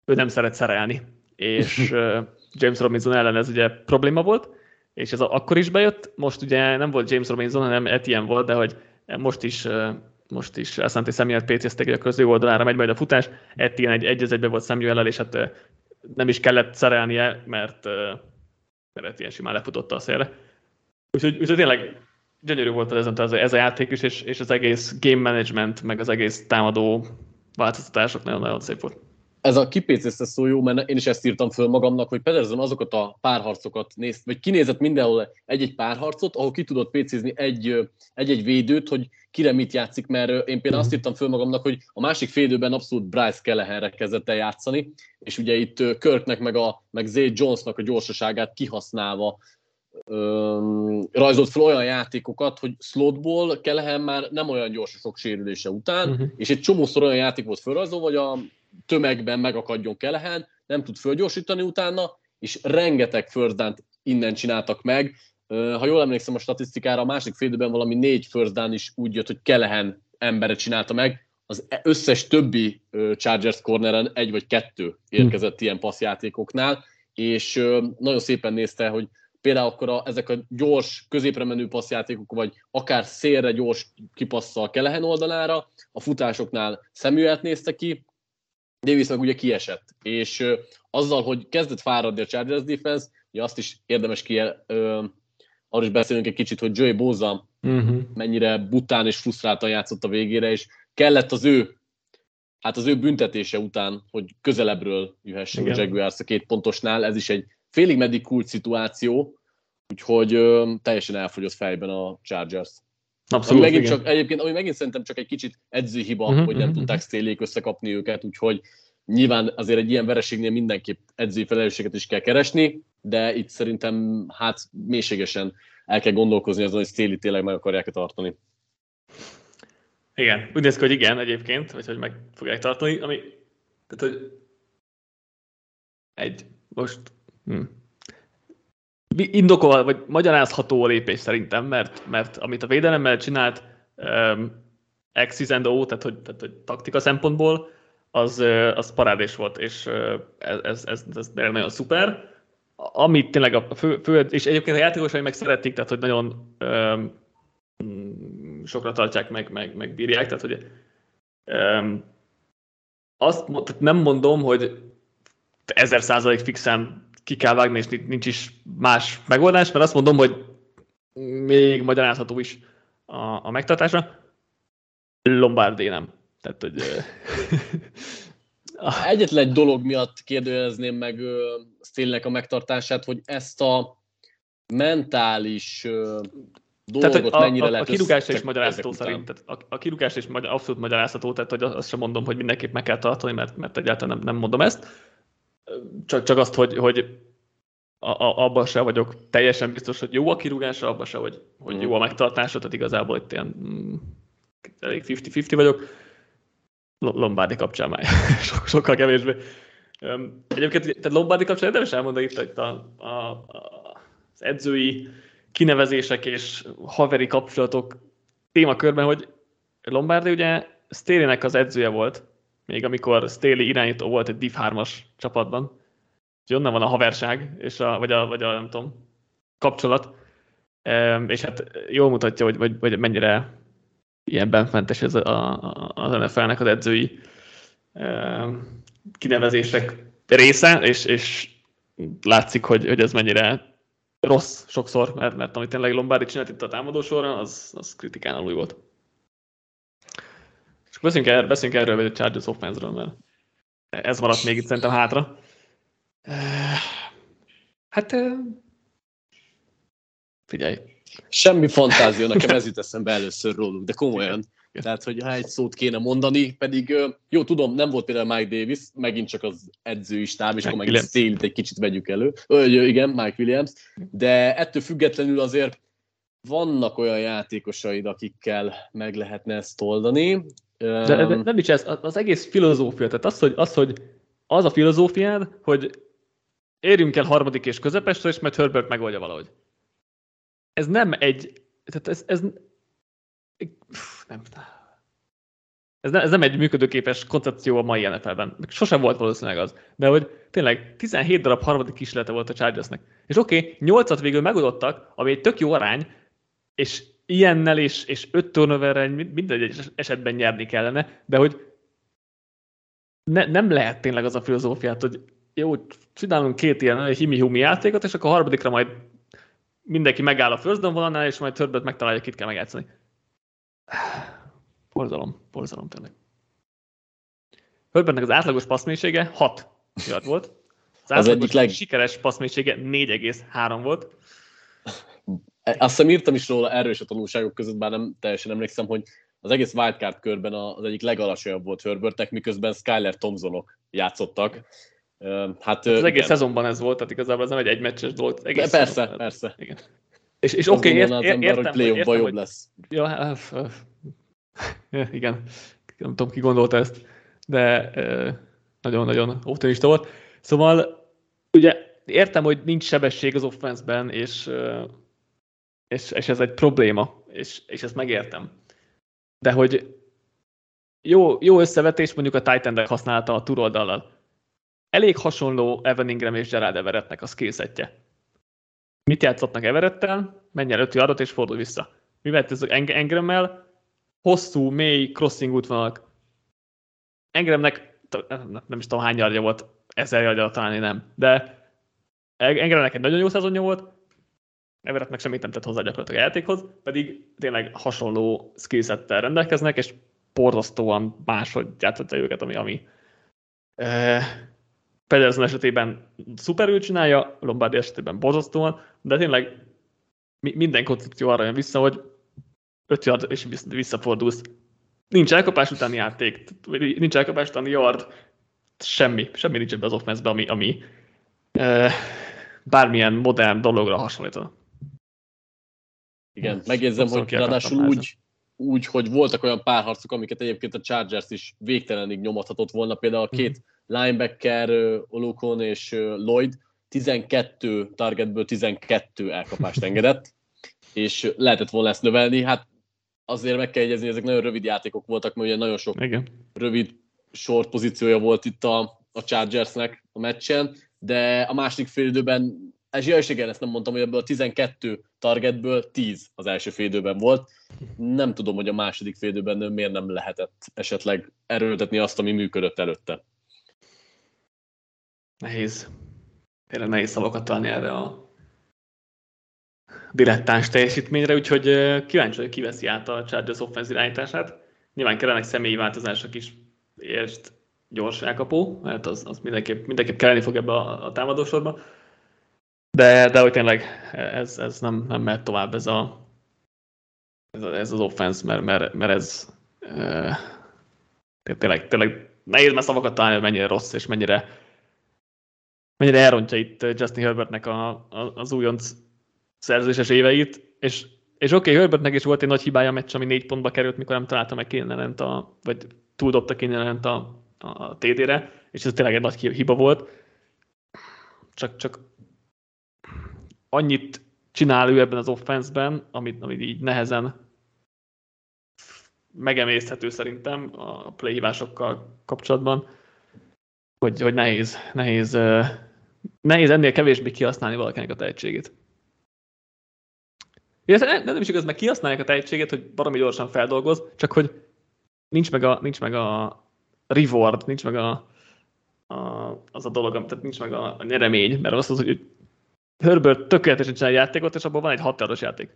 ő nem szeret szerelni. És James Robinson ellen ez ugye probléma volt, és ez akkor is bejött, most ugye nem volt James Robinson, hanem Etienne volt, de hogy most is Asante Samuel PC-zték, hogy a közül oldalára megy majd a futás, Etienne egy-egybe volt Samuel-el, és hát nem is kellett szerelnie, mert Etienne simán lefutotta a szélre. Úgyhogy tényleg gyönyörű volt ez a játék is, és az egész game management, meg az egész támadó változtatások nagyon-nagyon szép volt. Ez a kipécészte szó jó, mert én is ezt írtam föl magamnak, hogy Pedersen azokat a párharcokat néz, vagy kinézett mindenhol egy-egy párharcot, ahol ki tudott pécézni egy-egy védőt, hogy kire mit játszik, mert én például azt írtam föl magamnak, hogy a másik fél időben abszolút Bryce Callahanre kezdett el játszani, és ugye itt Kirknek meg Zay Jonesnak a gyorsaságát kihasználva rajzolt fel olyan játékokat, hogy slotból Callahan már nem olyan gyors sok sérülése után, és egy csomószor olyan játék volt fölrajzolva, hogy a tömegben megakadjon Callahan, nem tud fölgyorsítani utána, és rengeteg first down-t innen csináltak meg. Ha jól emlékszem a statisztikára, a második fél időben valami 4 first down is úgy jött, hogy Callahan embere csinálta meg, az összes többi Chargers corneren 1 vagy 2 érkezett ilyen passzjátékoknál, és nagyon szépen nézte, hogy például akkor ezek a gyors, középre menő passzjátékok, vagy akár szélre gyors kipasszal Callahan oldalára, a futásoknál Samuelt nézte ki, Davis meg ugye kiesett, és azzal, hogy kezdett fáradni a Chargers defense, ugye azt is érdemes arról is beszélünk egy kicsit, hogy Joey Bosa mennyire bután és frusztráltan játszott a végére, és kellett az ő büntetése után, hogy közelebbről jöhessen a Jaguars a 2 pontosnál, ez is egy félig meddig kult szituáció, úgyhogy teljesen elfogyott fejben a Chargers. Abszolút, ami megint szerintem csak egy kicsit edzői hiba, hogy nem tudták Stélyék összekapni őket, úgyhogy nyilván azért egy ilyen vereségnél mindenképp edzői felelősséget is kell keresni, de itt szerintem mélységesen el kell gondolkozni azon, hogy Stélyt tényleg meg akarják tartani. Igen, úgy néz ki, hogy igen egyébként, vagy hogy meg fogják tartani, ami tehát, hogy indokolva, vagy magyarázható a lépés szerintem, mert amit a védelemmel csinált X's and O, tehát hogy taktika szempontból, az parádés volt, és ez nagyon szuper. Amit tényleg a fő és egyébként a játékosai meg szeretik, tehát hogy nagyon sokra tartják, meg bírják, tehát hogy azt tehát nem mondom, hogy 1000% fixen ki kell vágni, és nincs is más megoldás, mert azt mondom, hogy még magyarázható is a megtartásra. Lombardi nem. Tehát, hogy... Egyetlen egy dolog miatt kérdőjelezném meg Stélynek a megtartását, hogy ezt a mentális dolgot tehát, mennyire lehet... A kirúgásra is magyarázható szerint. Tehát a kirúgásra is abszolút magyarázható, tehát hogy azt sem mondom, hogy mindenképp meg kell tartani, mert egyáltalán nem mondom ezt. Csak azt, hogy abban sem vagyok teljesen biztos, hogy jó a kirúgása, abban sem, hogy jó a megtartása, tehát igazából itt ilyen elég 50-50 vagyok. Lombardi kapcsán már sokkal kevésbé. Egyébként tehát Lombardi kapcsán érdemes elmondani itt az edzői kinevezések és haveri kapcsolatok témakörben, hogy Lombardi ugye Stélynek az edzője volt, még amikor Stély irányító volt egy Div 3-as csapatban, úgyhogy onnan van a haverság, és vagy a nem tudom, kapcsolat, és hát jól mutatja, hogy mennyire ilyen benfentes ez az NFL-nek az edzői kinevezések része, és látszik, hogy ez mennyire rossz sokszor, mert amit tényleg Lombardi csinált itt a támadósorra, az kritikán alul volt. És beszéljünk erről, vagy a Chargers offense-ről, mert ez maradt még itt szerintem hátra. Hát, figyelj. Semmi fantázia, nekem ez jut eszembe először róluk, de komolyan. Tehát, hogy ha egy szót kéne mondani, pedig jó, tudom, nem volt például Mike Davis, megint csak az edzői stáb, és akkor megint Stélyt egy kicsit vegyük elő. Igen, Mike Williams, de ettől függetlenül azért vannak olyan játékosaid, akikkel meg lehetne ezt oldani. De nem is ez, az egész filozófia, tehát az a filozófiád, hogy érjünk el harmadik és közepesre, és mert Herbert megoldja valahogy. Ez nem egy... Tehát ez nem egy működőképes koncepció a mai NFL-ben. Sosem volt valószínűleg az. De hogy tényleg 17 darab harmadik kísérlete volt a Chargersnek. És oké, 8-at végül megoldottak, ami egy tök jó arány, és ilyennel és 5 turnoverrel mindegy esetben nyerni kellene, de hogy nem lehet tényleg az a filozófiát, hogy jó, csinálunk két ilyen himi-humi játékot, és akkor a harmadikra majd mindenki megáll a first down vonalnál, és majd többet megtalálja, kit kell megjátszani. Borzalom tényleg. Herbertnek az átlagos passzmélysége 6 yard volt. Az átlagos sikeres passzmélysége 4,3 volt. Azt hiszem írtam is róla, erről is a tanulságok között, bár nem teljesen emlékszem, hogy az egész wildcard körben az egyik legalacsonyabb volt Herbertnek, miközben Skyler Thompsonok játszottak. Hát, az egész szezonban ez volt, tehát igazából ez nem egy meccses dolog. Egész persze. Igen. És oké, értem, hogy play-offban jobb lesz. Ja, igen, nem tudom, ki gondolta ezt, de nagyon-nagyon optimista volt. Szóval ugye értem, hogy nincs sebesség az offense-ben, és ez egy probléma, és ezt megértem. De hogy jó összevetés mondjuk a tight endek használta a túloldallal. Elég hasonló Evan Ingram és Gerald Everettnek a skillsetje. Mit játszhatnak Everettel? Menj el 5 yardot és fordulj vissza. Mi vettezünk Engrammel? Hosszú, mély crossing útvonalak. Engramnek nem is tudom hány yardja volt, 1000 yardja talán nem, de Engramnek egy nagyon jó szezonja volt, Everettnek semmit nem tett hozzá gyakorlatilag a játékhoz, pedig tényleg hasonló skillsettel rendelkeznek, és borzasztóan máshogy játszhatja őket, ami Pedersen esetében szuperül csinálja, Lombardi esetében borzasztóan, de tényleg minden koncepció arra jön vissza, hogy 5 yard és visszafordulsz. Nincs elkapás utáni játék, nincs elkapás utáni yard, semmi nincs ebben az offense-ben, ami bármilyen modern dologra hasonlítana. Igen, megjegyzem, hogy ráadásul úgy, hogy voltak olyan párharcok, amiket egyébként a Chargers is végtelenig nyomathatott volna, például a két linebacker, Olukon és Lloyd 12 targetből 12 elkapást engedett, és lehetett volna ezt növelni. Hát azért meg kell jegyezni, ezek nagyon rövid játékok voltak, mert ugye nagyon sok rövid short pozíciója volt itt a Chargersnek a meccsen, de a második fél időben és jaj, igen, ezt nem mondtam, hogy ebből a 12 targetből 10 az első félidőben volt. Nem tudom, hogy a második félidőben miért nem lehetett esetleg erőltetni azt, ami működött előtte. Nehéz. Tényleg nehéz szavakat találni erre a dilettáns teljesítményre, úgyhogy kíváncsi, hogy kiveszi át a Chargers offense irányítását. Nyilván kellenek személyi változások is, és gyors elkapó, mert az mindenképp kelleni fog ebbe a támadósorba. De hogy tényleg ez nem mehet tovább, ez az offense, mert ez tényleg nehéz már szavakat találni, hogy mennyire rossz, és mennyire elrontja itt Justin Herbertnek az újonc szerzéses éveit, és oké, Herbertnek is volt egy nagy hibája a meccs, ami 4 pontba került, mikor nem találta meg Keenelent vagy túldobta Keenelent a TD-re, és ez tényleg egy nagy hiba volt. Csak annyit csinál ő ebben az offenszben, amit így nehezen megemészthető szerintem a play hívásokkal kapcsolatban, hogy nehéz ennél kevésbé kihasználni valakinek a tehetségét. Nem is igaz, mert kihasználják a tehetségét, hogy baromi gyorsan feldolgoz, csak hogy nincs meg a reward, nincs meg az a dolog, tehát nincs meg a nyeremény, mert azt mondod, hogy Herbert tökéletesen csinál játékot, és abból van egy 6 yardos játék.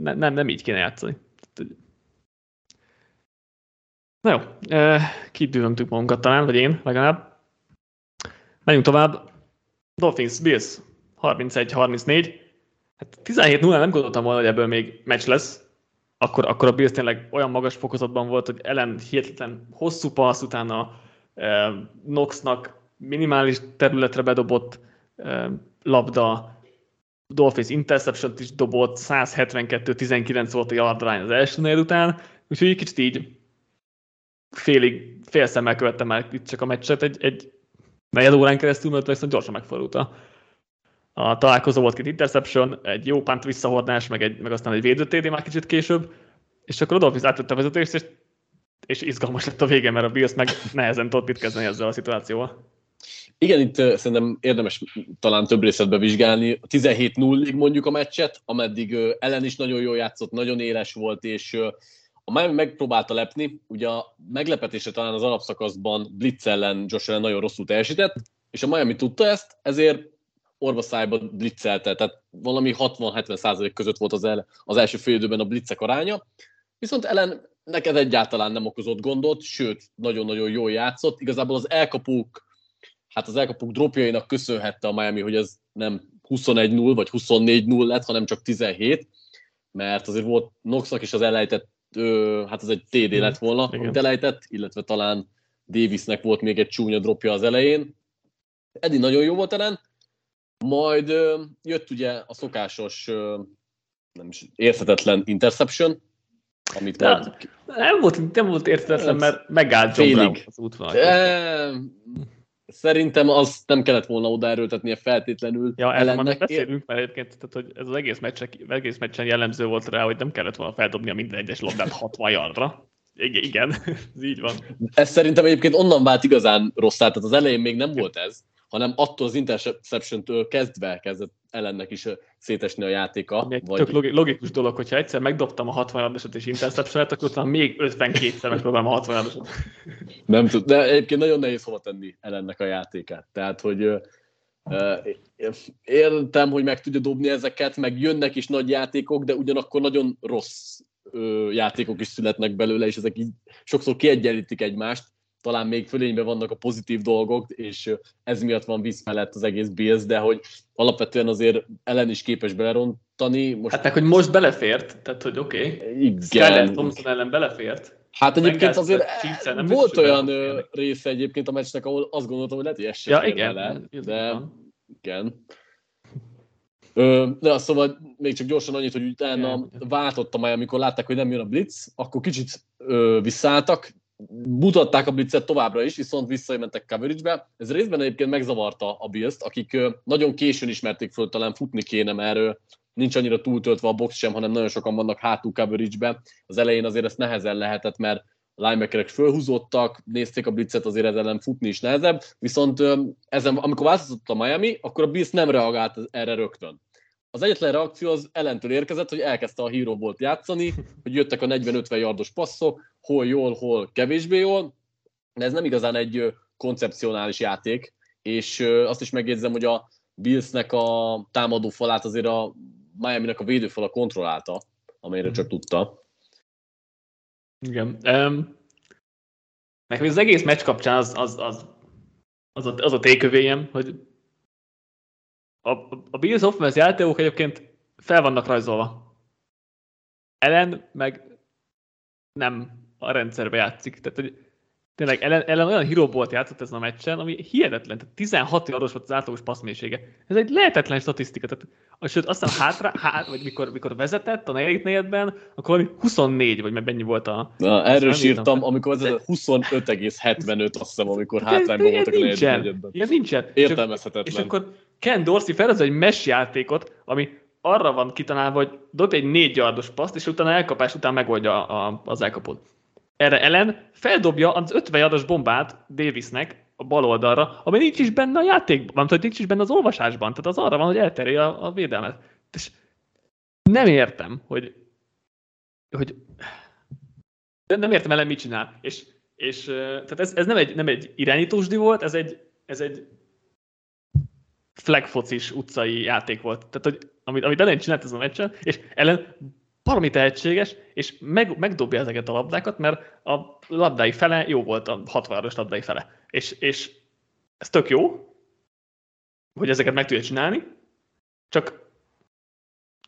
Nem így kéne játszani. Na jó, kidühöntük magunkat talán, vagy én legalább. Menjünk tovább. Dolphins, Bills, 31-34. Hát 17-0 nem gondoltam volna, hogy ebből még meccs lesz. Akkor a Bills tényleg olyan magas fokozatban volt, hogy Ellen hihetetlen hosszú passz, utána Knoxnak minimális területre bedobott labda, Dolphins interception-t is dobott, 172-19 volt a yard line az első nél után, úgyhogy egy kicsit így fél szemmel követtem el itt csak a meccset, egy negyed órán keresztül, mert viszont gyorsan megfordult a találkozó, volt két interception, egy jó punt visszahordás, meg aztán egy védő TD már kicsit később, és akkor a Dolphins átvette a vezetést, és izgalmas lett a vége, mert a Bills meg nehezen tudott mit kezdeni ezzel a szituációval. Igen, itt szerintem érdemes talán több részletbe vizsgálni. 17-0-ig mondjuk a meccset, ameddig Ellen is nagyon jól játszott, nagyon éles volt, és a Miami megpróbálta lepni. Ugye a meglepetésre talán az alapszakaszban blitz ellen Josh Allen nagyon rosszul teljesített, és a Miami tudta ezt, ezért orvaszájba blitzelte. Tehát valami 60-70% között volt az első fél időben a blitzek aránya. Viszont Ellen neked egyáltalán nem okozott gondot, sőt, nagyon-nagyon jól játszott. Igazából az elkapók dropjainak köszönhette a Miami, hogy ez nem 21-0 vagy 24-0 lett, hanem csak 17, mert azért volt Knoxnak is az elejtett, az egy TD lett volna, igen, amit elejtett, illetve talán Davisnek volt még egy csúnya dropja az elején. Eddig nagyon jó volt ellen, majd jött ugye a szokásos, nem is érthetetlen interception, amit volt. Nem volt érthetetlen, mert megállt John Brown az útvonal. Szerintem azt nem kellett volna oda erőltetnie feltétlenül. Ja, erről már beszélünk, mert egyébként, tehát, hogy ez az egész meccsen jellemző volt rá, hogy nem kellett volna feldobni a minden egyes labdát 60 yardra. Igen, ez így van. Ez szerintem egyébként onnan vált igazán rosszá, tehát az elején még nem volt ez, hanem attól az interception-től kezdve kezdett Ellennek is szétesni a játéka. Vagy... Tök logikus dolog, hogyha egyszer megdobtam a 60 yardosat és interception-et, akkor utána még 52-szer megpróbálom a 60 yardosat. Nem tudom, de egyébként nagyon nehéz hova tenni Ellennek a játékát. Tehát, hogy értem, hogy meg tudja dobni ezeket, meg jönnek is nagy játékok, de ugyanakkor nagyon rossz játékok is születnek belőle, és ezek így sokszor kiegyenlítik egymást. Talán még fölényben vannak a pozitív dolgok, és ez miatt van víz mellett az egész Bills, de hogy alapvetően azért Ellen is képes belerontani. Most... Hát hogy most belefért, tehát hogy oké. Igen. Skyler Thompson ellen belefért. Hát egyébként azért volt olyan része egyébként a meccsnek, ahol azt gondoltam, hogy lehet, hogy ez se igen. De szóval még csak gyorsan annyit, hogy utána váltottam már, amikor látták, hogy nem jön a blitz, akkor kicsit visszaálltak, mutatták a blitzet továbbra is, viszont visszamentek coverage-be. Ez részben egyébként megzavarta a Bills-t, akik nagyon későn ismerték föl, talán futni kéne, mert nincs annyira túltöltve a box sem, hanem nagyon sokan vannak hátul coverage-be. Az elején azért ezt nehezen lehetett, mert a linebackerek fölhúzottak, nézték a blitzet, azért ez ellen futni is nehezebb, viszont ezen, amikor változott a Miami, akkor a Bills nem reagált erre rögtön. Az egyetlen reakció az Ellentől érkezett, hogy elkezdte a Hero Bolt játszani, hogy jöttek a 40-50 yardos passzok, hol jól, hol kevésbé jól, de ez nem igazán egy koncepcionális játék, és azt is megjegyzem, hogy a Billsnek a támadó falát azért a Miaminek a védőfala kontrollálta, amelyre csak tudta. Igen. Meg az egész meccs kapcsán az a tékövéjem, hogy a Bills offense játékok egyébként fel vannak rajzolva. Ellen meg nem a rendszerbe játszik. Tehát, hogy tényleg Ellen olyan hero bolt játszott ezen a meccsen, ami hihetetlen. Tehát 16 yardos volt az átlagos passzmélysége. Ez egy lehetetlen statisztika. Tehát, sőt, aztán vagy mikor vezetett a negyedik negyedben, akkor 24, vagy mennyi volt a... Na, erről sírtam, amikor ez 25,75, azt hiszem, amikor hátrányban voltak a negyedik negyedben. Ez nincsen. Értelmezhetetlen. És akkor Ken Dorsey felhoz egy mesh játékot, ami arra van kitalálva, hogy dobj egy 4 yardos paszt, és utána elkapás után megoldja az elkapót. Erre Ellen feldobja az 50 yardos bombát Davisnek a bal oldalra, ami nincs is benne a játékban, tehát nincs is benne az olvasásban, tehát az arra van, hogy elterje a védelmet. És nem értem, hogy nem értem Ellen mit csinál. És tehát ez nem egy irányítósdi volt, ez egy flag focis utcai játék volt. Tehát, hogy amit Ellen csinált ezen a meccsen, és Ellen valami tehetséges, és megdobja ezeket a labdákat, mert a labdái fele jó volt, a 60-as labdái fele. És ez tök jó, hogy ezeket meg tudja csinálni, csak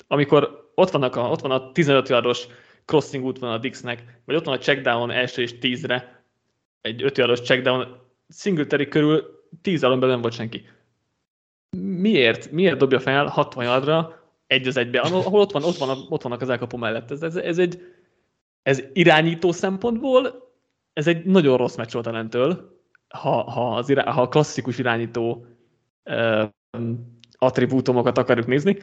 amikor ott van a 15 yardos crossing útvonal a Dixnek, vagy ott van a checkdown első és 10-re, egy 5 yardos checkdown, Singletary körül 10 alon belül nem volt senki. Miért dobja fel 60 yardra, egy az egybe, ahol ott vannak az elkapó mellett. Ez irányító szempontból, ez egy nagyon rossz meccs volt Ellentől, ha a klasszikus irányító attribútumokat akarjuk nézni,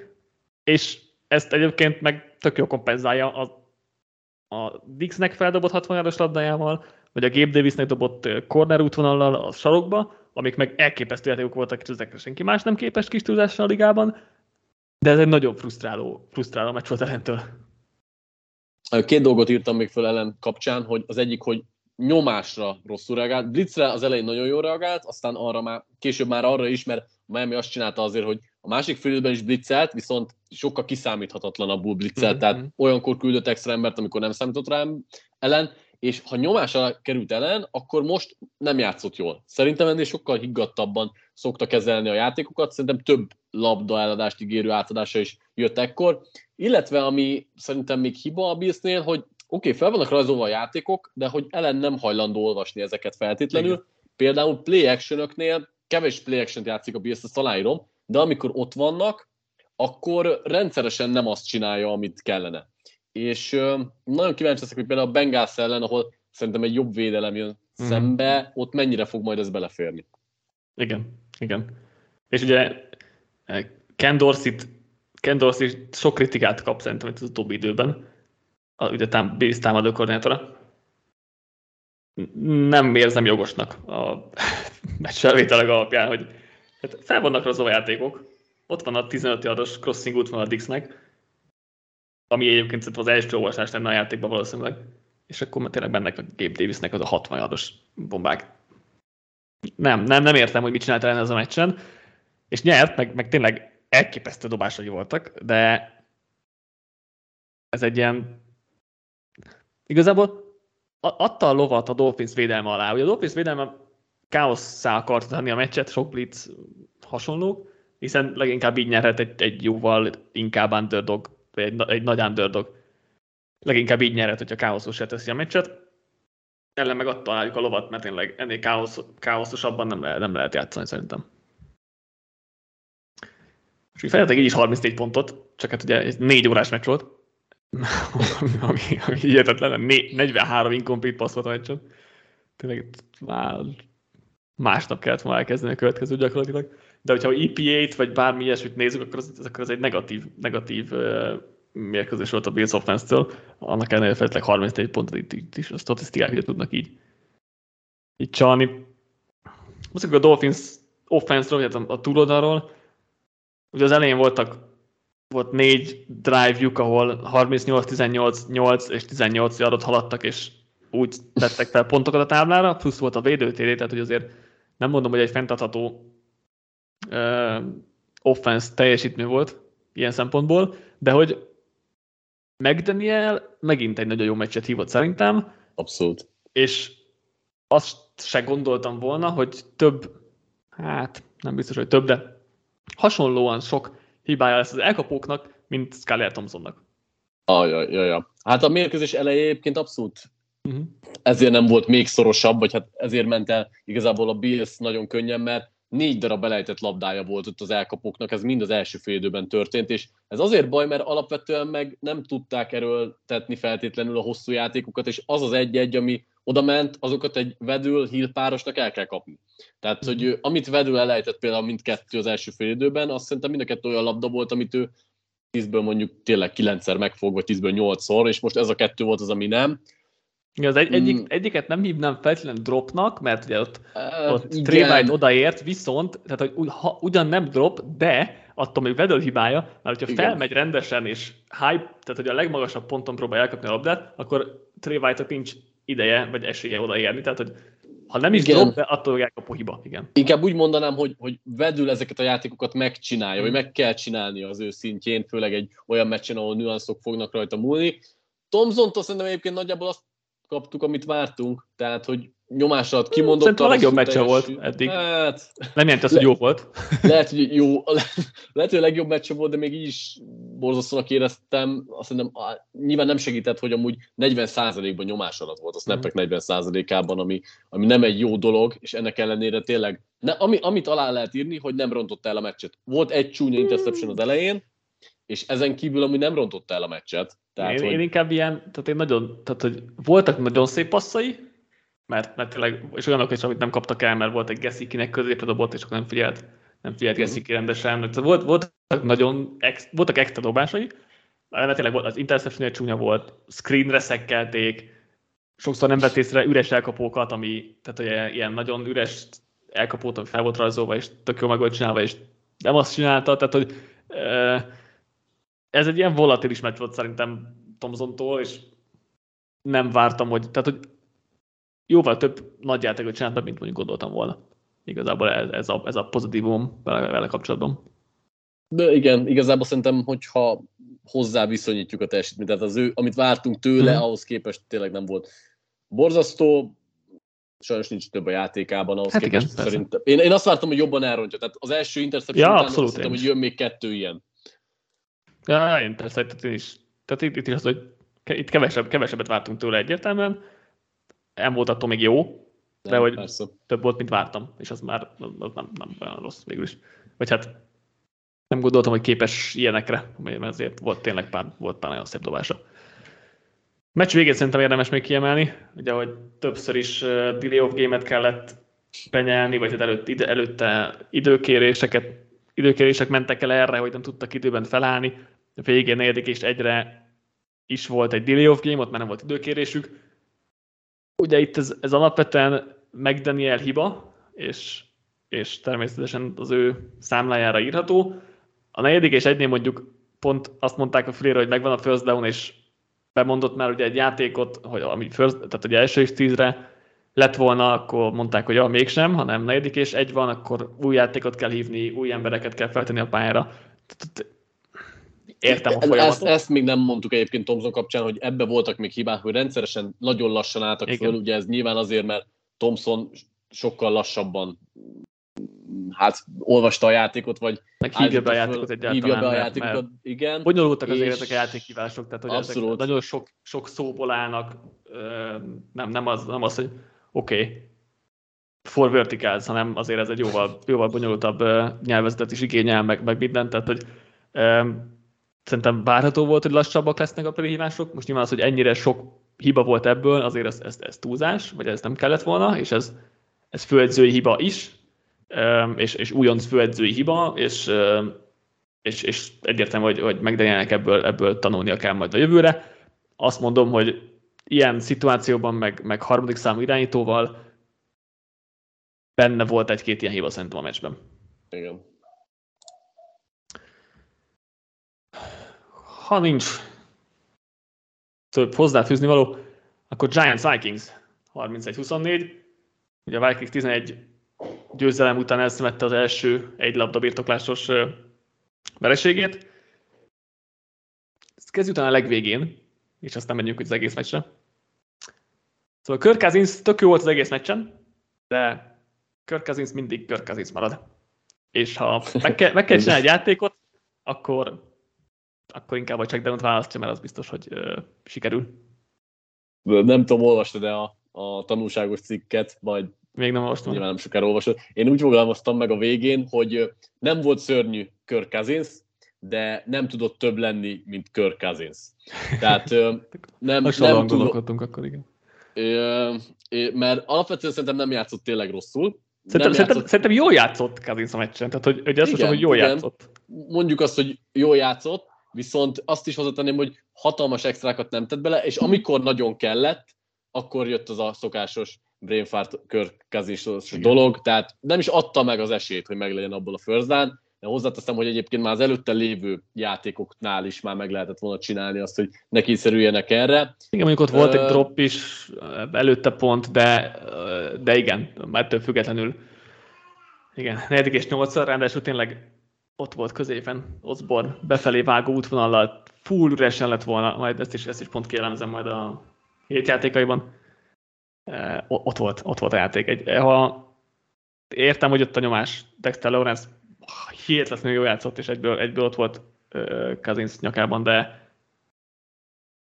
és ezt egyébként meg tök jól kompenzálja a Dixnek feldobott 60 yardos labdájával, vagy a Gabe Davisnek dobott corner útvonallal a sarokba, amik meg elképesztő játékok voltak, és ezekre senki más nem képes kis túlzásra a ligában. De ez egy nagyon frusztráló meccs volt Ellentől. Két dolgot írtam még föl Ellen kapcsán, hogy az egyik, hogy nyomásra rosszul reagált. Blitzre az elején nagyon jól reagált, aztán arra már, később már arra is, mert Miami azt csinálta azért, hogy a másik félidőben is blitzelt, viszont sokkal kiszámíthatatlanabbul blitzelt, tehát olyankor küldött extra embert, amikor nem számított rá Ellen, és ha nyomásra került Ellen, akkor most nem játszott jól. Szerintem ennél sokkal higgadtabban szokta kezelni a játékokat, szerintem több labda eladást ígérő átadása is jött ekkor, illetve ami szerintem még hiba a Billsnél, hogy oké, fel vannak rajzolva a játékok, de hogy Ellen nem hajlandó olvasni ezeket feltétlenül. Igen. Például play actionöknél kevés play action-t játszik a Bills, ezt aláírom, de amikor ott vannak, akkor rendszeresen nem azt csinálja, amit kellene. És nagyon kíváncsi leszek, hogy például a Bengals ellen, ahol szerintem egy jobb védelem jön szembe, ott mennyire fog majd ez beleférni. Igen. És ugye Ken Dorsey sok kritikát kap szerintem az utóbbi időben, ugye Bills támadó koordinátora. Nem érzem jogosnak a meccs felvételek alapján, hogy hát fel vannak rajzolva játékok, ott van a 15 yardos crossing útvonal a Dixnek, ami egyébként az első olvasás lenne a játékban valószínűleg, és akkor tényleg bennek a Gabe Davisnek az a 60 yardos bombák. Nem értem, hogy mit csinált Ellen ezen a meccsen, és nyert, meg tényleg elképesztő dobásai voltak, de ez egy ilyen... Igazából adta a lovat a Dolphins védelme alá. Ugye a Dolphins védelme káosszá akart tenni a meccset, sok blitz hasonlók, hiszen leginkább így nyerhet egy jóval inkább underdog, vagy egy nagy underdog. Leginkább így nyerhet, hogyha káoszosra teszi a meccset. Ellen meg adta alájuk a lovat, mert tényleg ennél káoszosabban nem lehet játszani szerintem. És feltettek így is 34 pontot, csak hát ugye egy 4 órás meccs volt, ami hihetetlen, 43 incomplete passz volt a meccsen. Tényleg már másnap kellett volna elkezdeni a következő gyakorlatilag. De hogyha EPA-t vagy bármi ilyesmit nézzük, akkor az egy negatív mérkőzés volt a Bills offense-től, annak ellenére feltétlenül 34 pontot itt is a statisztikák tudnak így csalni. Most a Dolphins offense-ről, tehát a túloldalról, ugye az elején volt 4 drive-juk, ahol 38, 18, 8 és 18 yardot haladtak, és úgy tettek fel pontokat a táblára, plusz volt a védőtéré, tehát hogy azért nem mondom, hogy egy fenntartható offense teljesítmény volt ilyen szempontból, de hogy McDaniel megint egy nagyon jó meccset hívott szerintem. Abszolút. És azt se gondoltam volna, hogy több, hát nem biztos, hogy több, de hasonlóan sok hibája lesz az elkapóknak, mint Skyler Thompsonnak. Jaj. Hát a mérkőzés elején egyébként abszolút ezért nem volt még szorosabb, vagy hát ezért ment el igazából a Bills nagyon könnyen, mert 4 darab elejtett labdája volt ott az elkapóknak, ez mind az első fél időben történt, és ez azért baj, mert alapvetően meg nem tudták erőltetni feltétlenül a hosszú játékokat, és az az egy-egy, ami oda ment, azokat egy Vedül-Hill párosnak el kell kapni. Tehát, hogy amit Vedül elejtett például mindkettő az első fél időben, azt szerintem mind a kettő olyan labda volt, amit ő 10-ből mondjuk tényleg 9-szer megfog, vagy 10-ből 8-szor, és most ez a kettő volt az, ami nem. Igen, az egyiket nem hívnám feltétlenül dropnak, mert ugye ott Trébájt odaért, viszont, tehát hogy ugyan nem drop, de attól még Vedül hibája, mert hogyha felmegy rendesen és hype, tehát hogy a legmagasabb ponton próbál elkapni a labdát, akkor Trébájtnak nincs ideje vagy esélye odaérni, tehát hogy ha nem is drop, de attól elkapó hiba. Igen. Inkább úgy mondanám, hogy Vedül ezeket a játékokat megcsinálja, vagy meg kell csinálni az ő szintjén, főleg egy olyan meccsen, ahol nüanszok fognak rajta múlni. Thompsontól szerintem egyébként nagyjából azt kaptuk, amit vártunk, tehát, hogy nyomás alatt kimondottam. Szerintem a legjobb meccse volt eddig. Hát, nem jelent az, hogy jó volt. Lehet, hogy a legjobb meccse volt, de még így is borzasztónak éreztem. Azt hiszem, nyilván nem segített, hogy amúgy 40%-ban nyomás alatt volt a snappek 40%-ában, ami nem egy jó dolog, és ennek ellenére tényleg, amit alá lehet írni, hogy nem rontotta el a meccset. Volt egy csúnya interception az elején, és ezen kívül amúgy nem rontotta el a meccset. Tehát, én inkább ilyen, hogy voltak nagyon szép passzai, mert tényleg, és olyanok is, amit nem kaptak el, mert volt egy Gessikinek középre dobott, és akkor nem figyelt Gessiki rendesen. Tehát voltak extra dobásai, mert tényleg az interception csúnya volt, screenre szekkelték, sokszor nem vett észre üres elkapókat, ami, tehát ilyen nagyon üres elkapót, ami fel volt rajzolva, és tök jó meg volt csinálva, és nem azt csinálta, tehát hogy ez egy ilyen volatilis meccs volt szerintem Thompsontól, és nem vártam, hogy jóval több nagy játékot csináltam, mint mondjuk gondoltam volna. Igazából ez a pozitívum vele kapcsolatban. De igen, igazából szerintem, hogyha hozzá viszonyítjuk a teljesítményt, tehát az ő, amit vártunk tőle, ahhoz képest tényleg nem volt borzasztó, sajnos nincs több a játékában, ahhoz képest igen, szerintem. Én azt vártam, hogy jobban elrontja, tehát az első interception után azt hiszem, hogy jön még 2 ilyen. Ja, én persze, tehát itt is az, hogy itt kevesebbet vártunk tőle egyértelműen, nem volt attól még jó, de hogy persze több volt, mint vártam, és az már nem olyan rossz végül is. Vagy hát nem gondoltam, hogy képes ilyenekre, mert azért volt tényleg pár nagyon szép dobása. A meccs végét szerintem érdemes még kiemelni, ugye, hogy többször is delay of game-et kellett benyelni, vagy előtte időkérések mentek el erre, hogy nem tudtak időben felállni. A végén 4. és 1-re is volt egy delay of game, ott már nem volt időkérésük. Ugye itt ez alapvetően McDaniel hiba, és természetesen az ő számlájára írható. A 4. és 1-nél mondjuk pont azt mondták a fülére, hogy megvan a first down, és bemondott már ugye egy játékot, hogy ami tehát ugye első és 10-re lett volna, akkor mondták, hogy mégsem, hanem 4. és 1 van, akkor új játékot kell hívni, új embereket kell feltenni a pályára. Értem a folyamatot. Ezt még nem mondtuk egyébként Thompson kapcsán, hogy ebbe voltak még hibák, hogy rendszeresen nagyon lassan álltak föl, ugye ez nyilván azért, mert Thompson sokkal lassabban olvasta a játékot, vagy hívja be a játékot egyáltalán. Igen. Bonyolultak azért ezek a játékhívások, tehát hogy ezek nagyon sok szóból állnak, nem az, hogy oké, for verticals, hanem azért ez egy jóval bonyolultabb nyelvezetet is igényel, meg mindent, tehát hogy szerintem várható volt, hogy lassabbak lesznek a prehívások, most nyilván az, hogy ennyire sok hiba volt ebből, azért ez túlzás, vagy ez nem kellett volna, és ez főedzői hiba is, és újonc főedzői hiba, és és egyértelmű, hogy McDanielnek ebből tanulnia kell majd a jövőre. Azt mondom, hogy ilyen szituációban, meg harmadik számú irányítóval benne volt egy-két ilyen hiba szerintem a meccsben. Igen. Ha nincs több hozzáfűzni való, akkor Giants-Vikings 31-24. Ugye a Vikings 11 győzelem után elszemette az első egy labda birtoklásos vereségét. Ezt kezdjük után a legvégén, és aztán megyünk az egész meccsre. Szóval Kirk Cousins tök jó volt az egész meccsen, de Kirk Cousins mindig Kirk Cousins marad. És ha meg kell csinálni egy játékot, akkor inkább a check down-t választja, mert az biztos, hogy sikerül. Nem tudom, olvastad a tanulságos cikket, majd még nem olvastam. Nyilván nem sokára olvasod. Én úgy fogalmaztam meg a végén, hogy nem volt szörnyű Kirk Cousins, de nem tudott több lenni, mint Kirk Cousins. Tehát nem gondolkodtunk akkor, igen. Mert alapvetően szerintem nem játszott tényleg rosszul. Szerintem jól játszott Cousins a meccsen, tehát hogy azt hiszem, hogy jól játszott. Mondjuk azt, hogy jól játszott, viszont azt is hozzátenném, hogy hatalmas extrákat nem tett bele, és amikor nagyon kellett, akkor jött az a szokásos brain fart Kirk Cousins dolog, tehát nem is adta meg az esélyt, hogy meglegyen abból a first down, de hozzáteszem, hogy egyébként már az előtte lévő játékoknál is már meg lehetett volna csinálni azt, hogy ne kényszerüljenek erre. Igen, mondjuk ott volt egy drop is, előtte pont, de igen, már több függetlenül. Igen, 4.8-szor, ráadásul tényleg ott volt középen Osborne befelé vágó útvonallal, full üresen lett volna, majd ezt is pont kielemzem majd a hét játékaiban. Ott volt a játék. Ha értem, hogy ott a nyomás, Dexter Lawrence hihetetlenül jól játszott, és egyből ott volt Cousins nyakában, de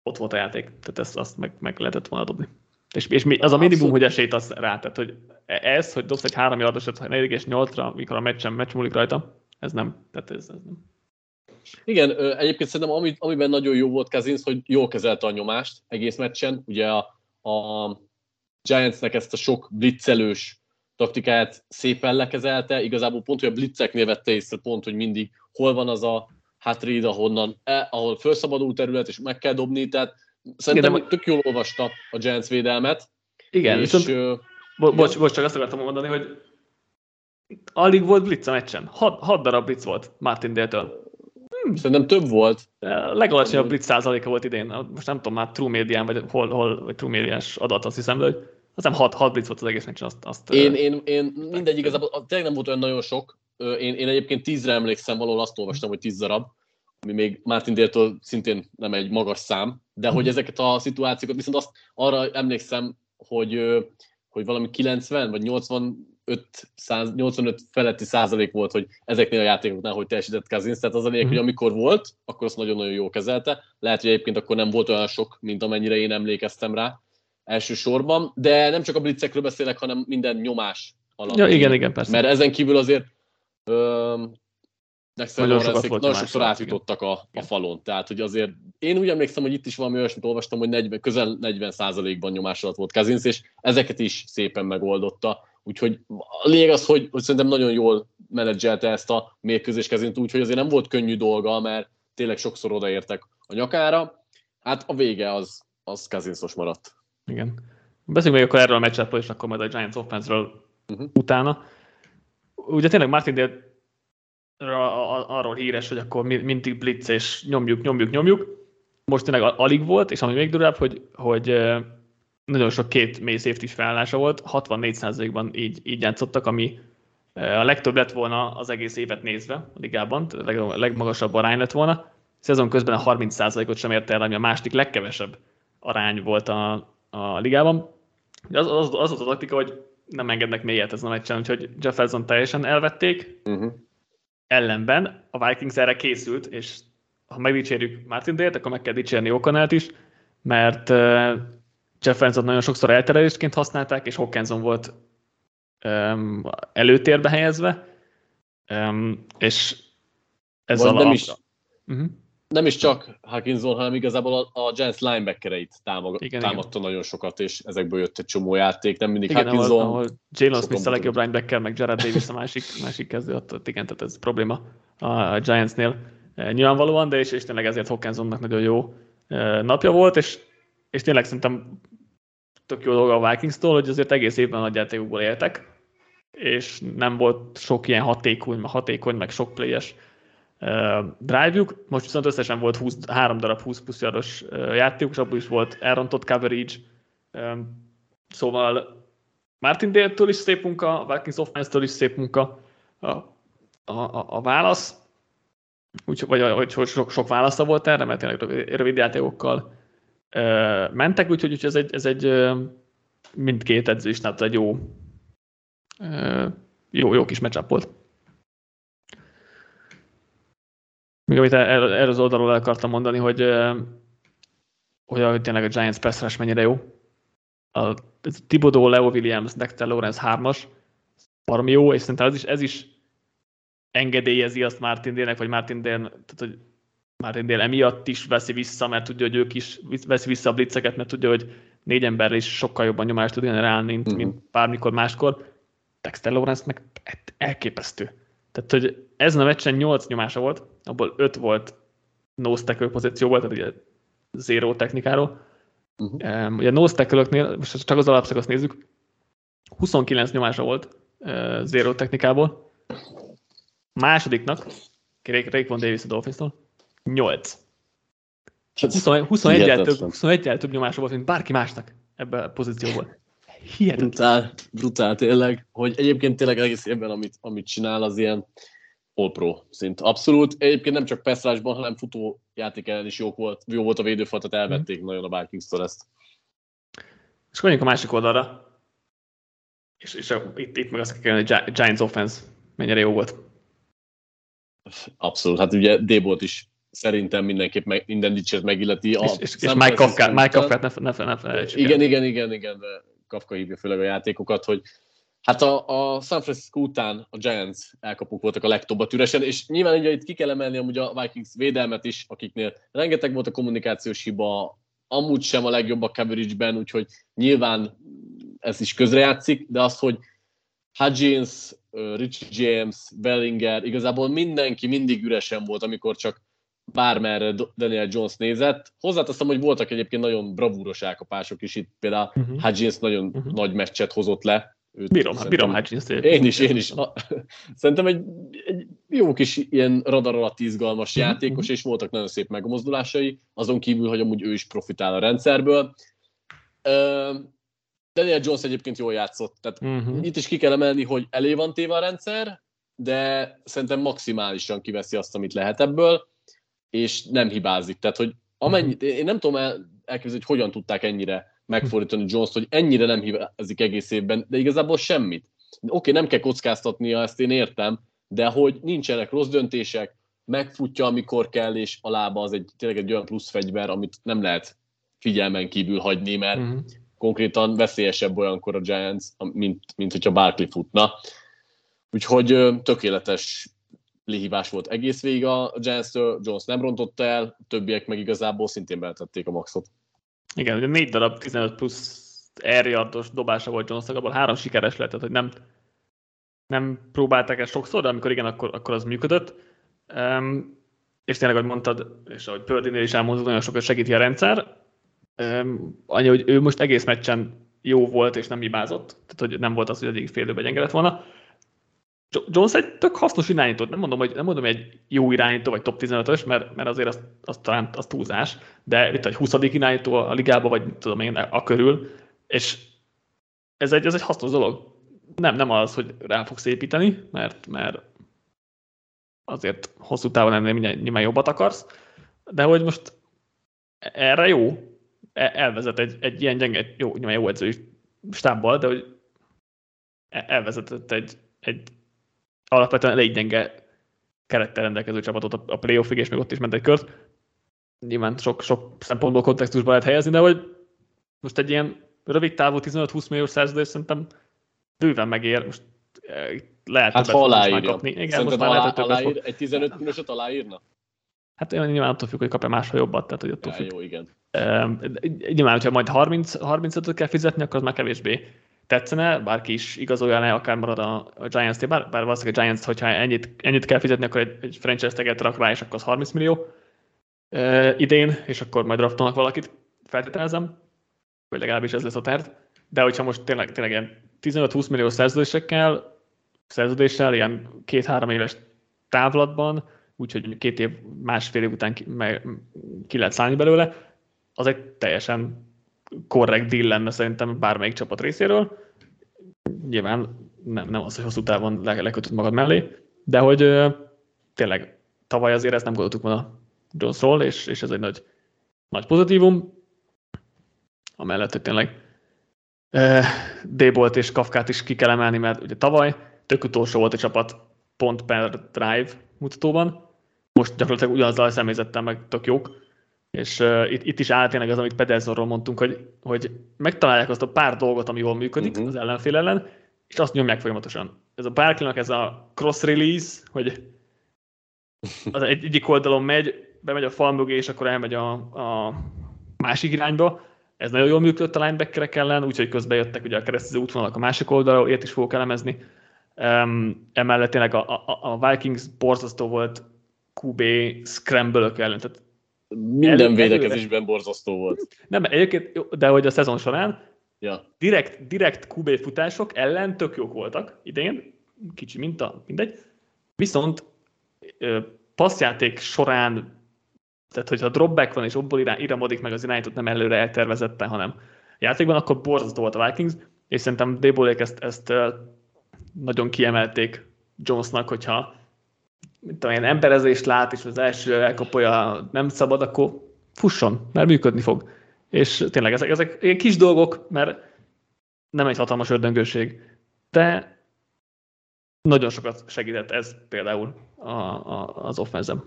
ott volt a játék, tehát azt meg lehetett volna dobni. És az a minimum, hogy esélyt az rá, tehát hogy ez, hogy dobsz egy 3 yardosat 4.8-ra, mikor a meccs múlik rajta, ez nem, tehát ez nem. Igen, egyébként szerintem amiben nagyon jó volt Cousins, hogy jól kezelte a nyomást egész meccsen, ugye a Giantsnek ezt a sok blitzelős taktikáját szépen lekezelte, igazából pont, hogy a blitzeknél vette észre pont, hogy mindig hol van az a hátréd, ahol felszabadul terület, és meg kell dobni, tehát szerintem igen, tök jól olvasta a Giants védelmet. Igen, és viszont bocs, csak azt akartam mondani, hogy alig volt blitz a meccsen, 6 darab blitz volt Martindale-től. Szerintem több volt. Legalacsonyabb blitz százaléka volt idén, most nem tudom, már True Medián, vagy hol vagy True Mediás adat, azt hiszem, de hogy azt hiszem 6 blitz volt az egész meccsen. Én mindegy, igazából tényleg nem volt olyan nagyon sok. Én egyébként 10-re emlékszem, valahol azt olvastam, hogy 10 darab, ami még Martindale-től szintén nem egy magas szám, de hogy ezeket a szituációkat, viszont azt arra emlékszem, hogy valami 90 vagy 85 feletti százalék volt, hogy ezeknél a játékoknál, hogy teljesített Cousins, tehát az a lényeg, hogy amikor volt, akkor azt nagyon-nagyon jól kezelte. Lehet, hogy egyébként akkor nem volt olyan sok, mint amennyire én emlékeztem rá elsősorban, de nem csak a blitzekről beszélek, hanem minden nyomás alatt. Ja, igen, persze. Mert ezen kívül azért nagyon sokszor átjutottak a falon. Tehát, hogy azért én úgy emlékszem, hogy itt is valami olyasmit olvastam, hogy közel 40%-ban nyomás alatt volt Cousins, és ezeket is szépen megoldotta. Úgyhogy a lényeg az, hogy szerintem nagyon jól menedzselte ezt a mérkőzés Cousins, úgyhogy azért nem volt könnyű dolga, mert tényleg sokszor odaértek a nyakára. Hát a vége az Cousins-os maradt. Igen. Beszéljünk még akkor erről a match-upról, és akkor majd a Giants offense-ről utána. Ugye tényleg Martindale arról híres, hogy akkor mindig blitz, és nyomjuk. Most tényleg alig volt, és ami még durvább, hogy nagyon sok két mély safety felállása volt, 64%-ban így játszottak, ami a legtöbb lett volna az egész évet nézve a ligában, a legmagasabb arány lett volna. Szezon közben a 30%-ot sem érte el, ami a második legkevesebb arány volt a ligában. Az volt a taktika, hogy nem engednek mélyet ezen a meccsen, úgyhogy Jefferson teljesen elvették. Ellenben a Vikings erre készült, és ha megdicsérjük Martindale-t, akkor meg kell dicsérni O'Connellt is, mert Jefferson nagyon sokszor elterelésként használták, és Hockenson volt előtérbe helyezve, és ez a nem is csak Hockenson, hanem igazából a Giants linebackereit támadta nagyon sokat, és ezekből jött egy csomó játék, nem mindig Hockenson. Ahol Geno Smith a legjobb linebacker, meg Jared Davis a másik kezdő, tehát ez probléma a Giantsnél nyilvánvalóan, de és tényleg ezért Hockensonnak nagyon jó napja volt, és tényleg szerintem tök jó dolga a Vikings-tól, hogy azért egész évben nagy játékokból éltek, és nem volt sok ilyen hatékony meg sok playes drive-juk. Most viszont összesen volt 3 darab 20 plusz yardos játékuk, és abból is volt elrontott coverage, szóval Martindale-től is szép munka, a Vikings offense-től is szép munka a válasz, úgyhogy sok válasza volt erre, mert tényleg rövid játékokkal mentek, úgyhogy ez egy mindkét edzésnál egy jó kis matchup volt. Még amit erről az oldalról el akartam mondani, hogy tényleg a Giants pass rush mennyire jó. A Thibodeau, Leo Williams, Dexter Lawrence 3-as, baromi jó, és szerintem ez is engedélyezi azt Martindale-nek, vagy Martindale emiatt is veszi vissza, mert tudja, hogy ők is veszi vissza a blitzeket, mert tudja, hogy 4 emberrel is sokkal jobban nyomást tud generálni, mint bármikor máskor. Dexter Lawrence meg elképesztő. Tehát, hogy ezen a meccsen 8 nyomása volt, abból 5 volt nose tackle pozícióból, tehát ugye zero technikáról. Ugye a nose tackle-öknél, most csak az alapszakaszt nézzük, 29 nyomása volt zero technikából. Másodiknak, Rayquan Davis a Dolphins-tól, 8. 21-jel több nyomása volt, mint bárki másnak ebben a pozícióból. Hihetetlen. Brutál tényleg, hogy egyébként tényleg egész évben, amit csinál, az ilyen all pro szint. Abszolút. Egyébként nem csak passzrásban, hanem futójáték ellen is jó volt a védőfaltat, elvették nagyon a Vikings-től ezt. És mondjuk a másik oldalra, és itt meg azt kell kérni, hogy Giants offense mennyire jó volt. Abszolút, hát ugye D-bolt is szerintem mindenképp minden dicsért megilleti. És Mike Kafkát ne felejtsük. Igen, Kafka hívja főleg a játékokat, hogy hát a San Francisco után a Giants elkapók voltak a legtöbbet üresen, és nyilván ugye itt ki kell emelni amúgy a Vikings védelmet is, akiknél rengeteg volt a kommunikációs hiba, amúgy sem a legjobb a coverage-ben, úgyhogy nyilván ez is közrejátszik, de az, hogy Hudgens, Richie James, Bellinger, igazából mindenki mindig üresen volt, amikor csak bármerre Daniel Jones nézett. Hozzáteszem, hogy voltak egyébként nagyon bravúros elkapások is itt, például Hudgens nagyon nagy meccset hozott le. Bírom Hudgens-t. Én is. Szerintem egy jó kis ilyen radar alatt izgalmas játékos, és voltak nagyon szép megmozdulásai, azon kívül, hogy amúgy ő is profitál a rendszerből. Daniel Jones egyébként jól játszott, tehát itt is ki kell emelni, hogy elé van téve a rendszer, de szerintem maximálisan kiveszi azt, amit lehet ebből, és nem hibázik. Tehát, hogy én nem tudom elképzelni, hogy hogyan tudták ennyire megfordítani Jones-t, hogy ennyire nem hibázik egész évben, de igazából semmit. Oké, nem kell kockáztatnia, ezt én értem, de hogy nincsenek rossz döntések, megfutja, amikor kell, és a lába az tényleg egy olyan plusz fegyver, amit nem lehet figyelmen kívül hagyni, mert konkrétan veszélyesebb olyankor a Giants, mint hogyha Barkley futna. Úgyhogy tökéletes lihívás volt egész végig a Giants-től, Jones nem rontott el, többiek meg igazából szintén beletették a maxot. Igen, ugye 4 darab 15 plusz air yardos dobása volt Jonesnak, abból 3 sikeres lett, hogy nem próbálták el sokszor, de amikor igen, akkor az működött. És tényleg, ahogy mondtad, és ahogy Pördinél is elmondott, nagyon sokat segíti a rendszer. Annyi, hogy ő most egész meccsen jó volt, és nem hibázott, tehát hogy nem volt az, hogy egyik fél időben gyenge lett volna. Jones egy tök hasznos irányító, nem mondom, hogy egy jó irányító, vagy top 15-ös, mert azért az talán az túlzás, de itt egy 20. irányító a ligába, vagy tudom én, a körül, és ez egy hasznos dolog. Nem az, hogy rá fogsz építeni, mert azért hosszú távon ennél nyilván jobbat akarsz, de hogy most erre jó, elvezet egy ilyen gyenge, jó edzői stábbal, de hogy elvezetett egy alapvetően elég gyenge kerettel rendelkező csapatot a playoffig, és még ott is ment egy kört. Nyilván sok szempontból kontextusba lehet helyezni, de hogy most egy ilyen rövid távú 15-20 milliós szerződés szerintem bőven megér. Most lehet többet már kapni. Igen, most már lehet, hogy többet fog. Egy 15 milliósat aláírna? Hát nyilván attól függ, hogy kapja máshol jobbat, tehát hogy attól függ. Jó, igen. Nyilván, hogyha majd 35-öt kell fizetni, akkor az már kevésbé tetszene, bárki is igazolja, akár marad a Giants-té, bár valószínűleg a Giants, hogyha ennyit kell fizetni, akkor egy franchise taget rak rá, és akkor az 30 millió idén, és akkor majd draftolnak valakit, feltételezem, vagy legalábbis ez lesz a terv. De hogyha most tényleg ilyen 15-20 millió szerződéssel, ilyen 2-3 éves távlatban, úgyhogy 2 év, másfél év után ki lehet szállni belőle, az egy teljesen korrekt deal lenne szerintem bármelyik csapat részéről. Nyilván nem az, hogy hosszú távon lekötöd magad mellé, de hogy tényleg tavaly azért ezt nem gondoltuk volna Jonesról, és ez egy nagy pozitívum. Amellett, hogy tényleg D-bolt és Kafkát is ki kell emelni, mert ugye tavaly tök utolsó volt a csapat pont per drive mutatóban, most gyakorlatilag ugyanazzal a személyzettel meg tök jók, és itt is áll tényleg az, amit Pedersenről mondtunk, hogy megtalálják azt a pár dolgot, ami jól működik az ellenfél ellen, és azt nyomják folyamatosan. Ez a Barkley-nak ez a cross-release, hogy az egyik oldalon bemegy a fal mögé, és akkor elmegy a másik irányba. Ez nagyon jól működött a linebackerek ellen, úgyhogy közben jöttek ugye a keresztező útvonalak a másik oldalról, ilyet is fogok elemezni. Emellett tényleg a Vikings borzasztó volt QB scramble-ök ellen, tehát minden védekezésben borzasztó volt. Nem, egyébként, de hogy a szezon során direkt QB futások ellen tök jók voltak idén, kicsi minta, mindegy. Viszont passzjáték során, tehát hogyha dropback van és abból iramodik meg az irányított, nem előre eltervezetten, hanem játékban, akkor borzasztó volt a Vikings, és szerintem D-bolék ezt nagyon kiemelték Jonesnak, hogyha ilyen emberezést lát, és az első elkapolja nem szabad, akkor fusson, mert működni fog. És tényleg ezek ilyen kis dolgok, mert nem egy hatalmas ördöngőség, de nagyon sokat segített ez például az offenzem.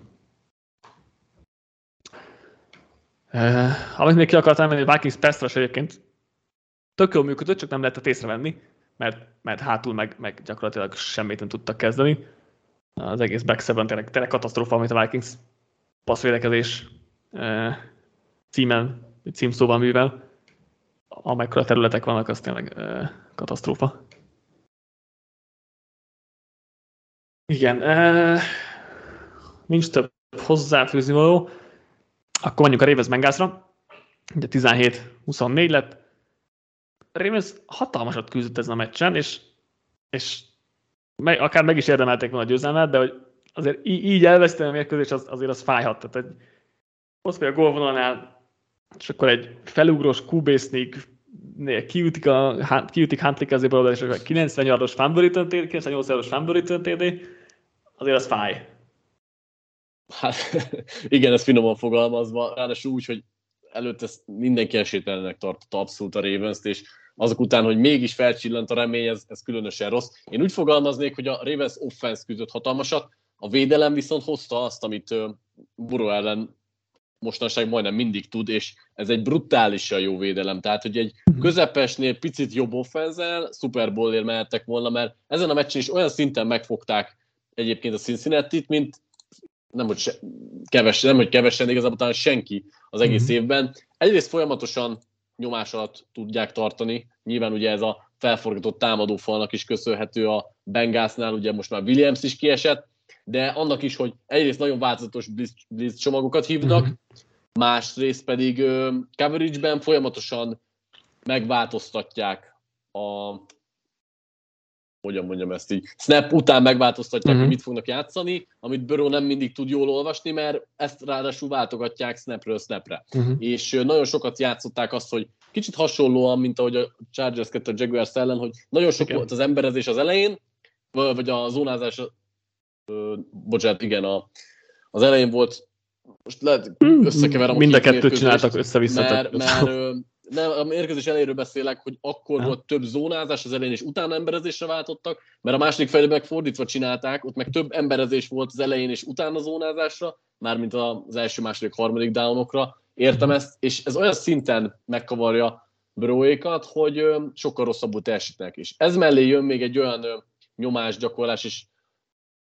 Amit még ki akartam menni, a Vikings Pestras egyébként tök jól működött, csak nem lehetett észrevenni, mert hátul meg gyakorlatilag semmit nem tudtak kezdeni. Az egész back seven tényleg katasztrófa, amit a Vikings passzvédekezés címszóban művel. Amekkora területek vannak, az tényleg katasztrófa. Igen, nincs több hozzáfűzni való. Akkor mondjuk a Ravens Bengalsra. Ugye 17-24 lett. A Ravens hatalmasat küzdött ezen a meccsen, és akár meg is érdemelték volna a győzelmet, de hogy azért így elveszteni a mérkőzést, azért az fájhat. Tehát ott vagy a gólvonalnál, és akkor egy felugrós QB sneak-nél kiütik Huntley kezéből oda, és akkor 90 yardos fanbury-tön TD, 98 yardos fanbury-tön TD, azért az fáj. Hát igen, ez finoman fogalmazva, ráadásul úgy, hogy előtte mindenki esélytelenek tartotta abszolút a Ravens-t, és azok után, hogy mégis felcsillant a remény, ez különösen rossz. Én úgy fogalmaznék, hogy a Ravens offense küzdött hatalmasat, a védelem viszont hozta azt, amit Burrow ellen mostanság majdnem mindig tud, és ez egy brutálisan jó védelem. Tehát, hogy egy közepesnél picit jobb offense-el Super Bowl-ér mehettek volna, mert ezen a meccsen is olyan szinten megfogták egyébként a Cincinnati-t, mint nem hogy kevesen, igazából talán senki az egész évben. Egyrészt folyamatosan nyomás alatt tudják tartani. Nyilván ugye ez a felforgatott támadófalnak is köszönhető a Bengalsnál, ugye most már Williams is kiesett, de annak is, hogy egyrészt nagyon változatos blitz csomagokat hívnak, másrészt pedig coverage-ben folyamatosan megváltoztatják a... Hogyan mondjam ezt így? Snap után megváltoztatják, hogy mit fognak játszani, amit Burrow nem mindig tud jól olvasni, mert ezt ráadásul váltogatják snapről snapre. És nagyon sokat játszották azt, hogy kicsit hasonlóan, mint ahogy a Chargers a Jaguars ellen, hogy nagyon sok volt az emberezés az elején, vagy a zónázás, az elején volt, most lehet összekeverem. Mind a kettőt csináltak össze-vissza. Nem, a mérkőzés elejéről beszélek, hogy akkor volt több zónázás az elején, és utána emberezésre váltottak, mert a második felében meg fordítva csinálták, ott meg több emberezés volt az elején, és utána zónázásra, mármint az első, második, harmadik downokra. Értem ezt, és ez olyan szinten megkavarja Burrow-ékat, hogy sokkal rosszabbul teljesítenek is. Ez mellé jön még egy olyan nyomásgyakorlás és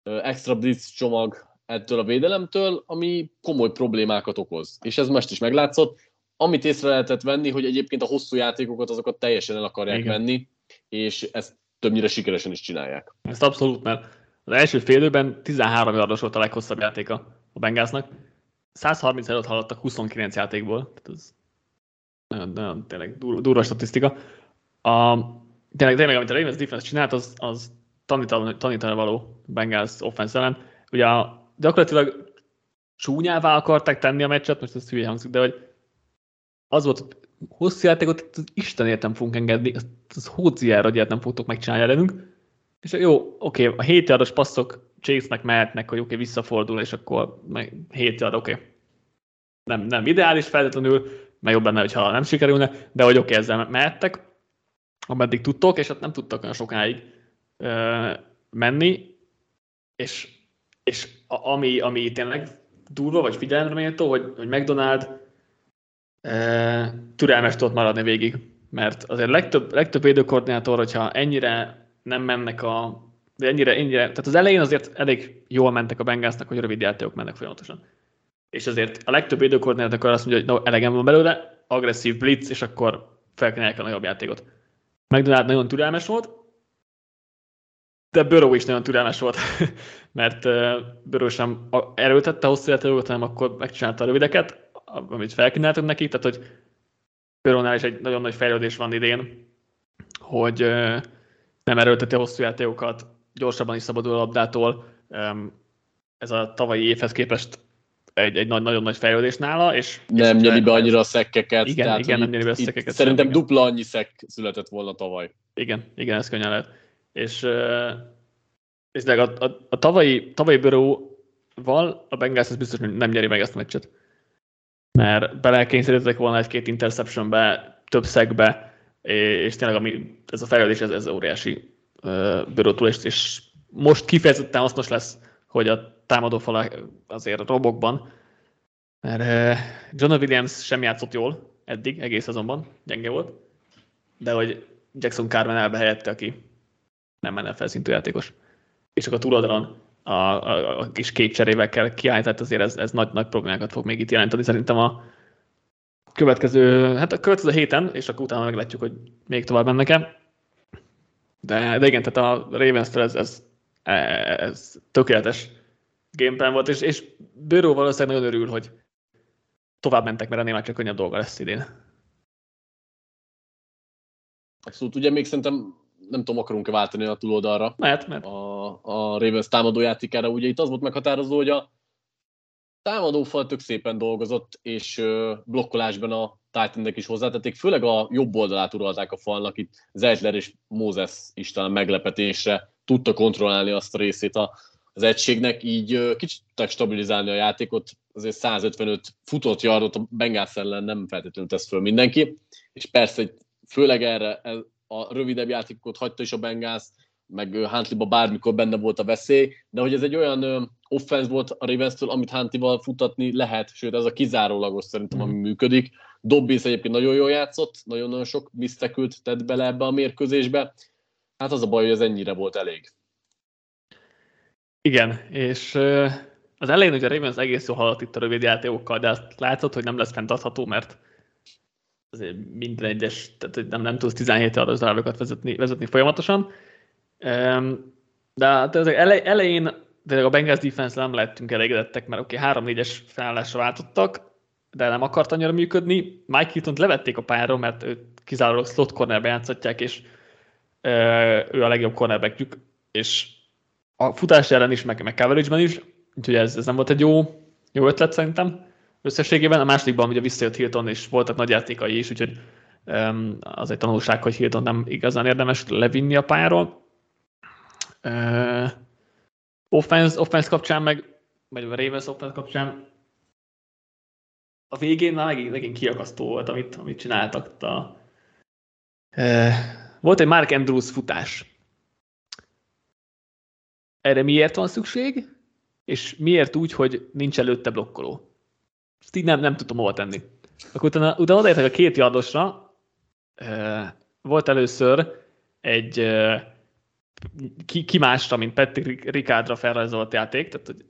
extra blitz csomag ettől a védelemtől, ami komoly problémákat okoz. És ez most is meglátszott. Amit észre lehetett venni, hogy egyébként a hosszú játékokat azokat teljesen el akarják venni, és ezt többnyire sikeresen is csinálják. Ezt abszolút, mert az első fél időben 13 yardos volt a leghosszabb játéka a Bengalsnak. 130 yardot haladtak 29 játékból. Tehát ez nagyon tényleg durva statisztika. Tényleg amit a Ravens defense csinált, az tanítani való Bengals offense ellen. Ugye gyakorlatilag csúnyává akarták tenni a meccset, most ez hülye hangzik, de hogy az volt, hogy hosszú játékot istenért nem fogunk engedni, az hóciára, hogy nem fogtok megcsinálni ellenünk. És jó, oké, a 7 yardos passzok Chase-nek mehetnek, hogy oké, visszafordul, és akkor meg 7 yard, oké. Nem ideális feltétlenül, meg jobb lenne, hogyha nem sikerülne, de hogy oké, ezzel mehettek, ameddig tudtok, és hát nem tudtak olyan sokáig menni, és ami tényleg durva, vagy figyelemre méltó, hogy McDonald türelmes tudott maradni végig, mert azért legtöbb védőkoordinátor, hogyha ennyire nem mennek tehát az elején azért elég jól mentek a Bengalsnak, hogy rövid játékok mennek folyamatosan. És azért a legtöbb védőkoordinátor azt mondja, hogy no, elegem van belőle, agresszív blitz, és akkor felkenelják a nagyobb játékot. McDonald nagyon türelmes volt, de Burrow is nagyon türelmes volt, mert Burrow sem erőltette hosszú játékokat, hanem akkor megcsinálta a rövideket, amit felkínáltunk nekik, tehát hogy Burrownál is egy nagyon nagy fejlődés van idén, hogy nem erőlteti a hosszú játékokat, gyorsabban is szabadul a labdától. Ez a tavalyi évhez képest egy nagyon nagy fejlődés nála. És nem nyeli be annyira a szekkeket. Igen, nem nyeli be a szekkeket. Szerintem dupla annyi szekk született volna tavaly. Igen, ez könnyen lehet. És a tavalyi Burrowval a Bengals az biztos, hogy nem nyeri meg ezt a meccset. Mert belekényszerítettek volna egy-két interceptionbe, több szekbe, és tényleg ez a fejlődés, ez óriási Burrow-tól, és most kifejezetten hasznos lesz, hogy a támadófal azért a robokban, mert Jonah Williams sem játszott jól eddig, egész azonban, gyenge volt, de hogy Jackson Carmen elbehelyette, aki nem menne felszintű játékos. És akkor túloldalon a kis két cserével kell kiállni, tehát azért ez nagy problémákat fog még itt jelenteni szerintem a következő héten, és akkor utána meglátjuk, hogy még tovább mennek-e. De igen, tehát a Ravens-től ez tökéletes gameplan volt, és Burrow valószínűleg nagyon örül, hogy tovább mentek, mert ennél már csak könnyebb dolga lesz idén. Abszolút, ugye még szerintem nem tudom, akarunk-e váltani a túloldalra mert. A Ravens támadójátékára. Ugye itt az volt meghatározó, hogy a támadófal tök szépen dolgozott, és blokkolásban a Titan-ek is hozzátették, főleg a jobb oldalát uralták a falnak, itt Zeitler és Moses is talán meglepetésre tudta kontrollálni azt a részét az egységnek, így kicsit stabilizálni a játékot, azért 155 futott yardot a Bengals ellen nem feltétlenül tesz föl mindenki, és persze főleg erre a rövidebb játékot hagyta is a Bengals, meg Huntley-ba bármikor benne volt a veszély, de hogy ez egy olyan offense volt a Ravens-től, amit Huntley-val futatni lehet, sőt ez a kizárólagos szerintem, ami működik. Dobbins egyébként nagyon jól játszott, nagyon-nagyon sok misztekült tett bele ebbe a mérkőzésbe. Hát az a baj, hogy ez ennyire volt elég. Igen, és az elején ugye a Ravens egész jól haladt itt a rövid játékokkal, de azt látszott, hogy nem lesz fenntartható, mert azért minden egyes, tehát nem tudsz 17 yardos drive-okat vezetni folyamatosan. De az elején a Bengals defense nem lehettünk elégedettek, mert oké, 3-4-es felállásra váltottak, de nem akart annyira működni. Mike Hiltont levették a pályáról, mert őt kizárólag slot cornerbe játszatják, és ő a legjobb cornerbackjük, és a futás ellen is, meg coverage-ben is, úgyhogy ez nem volt egy jó ötlet szerintem. Összességében a másodikban ugye visszajött Hilton, és voltak nagy játékai is, úgyhogy az egy tanulság, hogy Hilton nem igazán érdemes levinni a pályáról. Offense kapcsán vagy a Ravens offense kapcsán a végén már megint kiakasztó volt, amit csináltak. Volt egy Mark Andrews futás. Erre miért van szükség? És miért úgy, hogy nincs előtte blokkoló? Ezt így nem tudtam hova tenni. Akkor utána odaértek a 2 yardosra. Volt először egy ki másra, mint Patrick Ricardra felrajzolt játék, tehát hogy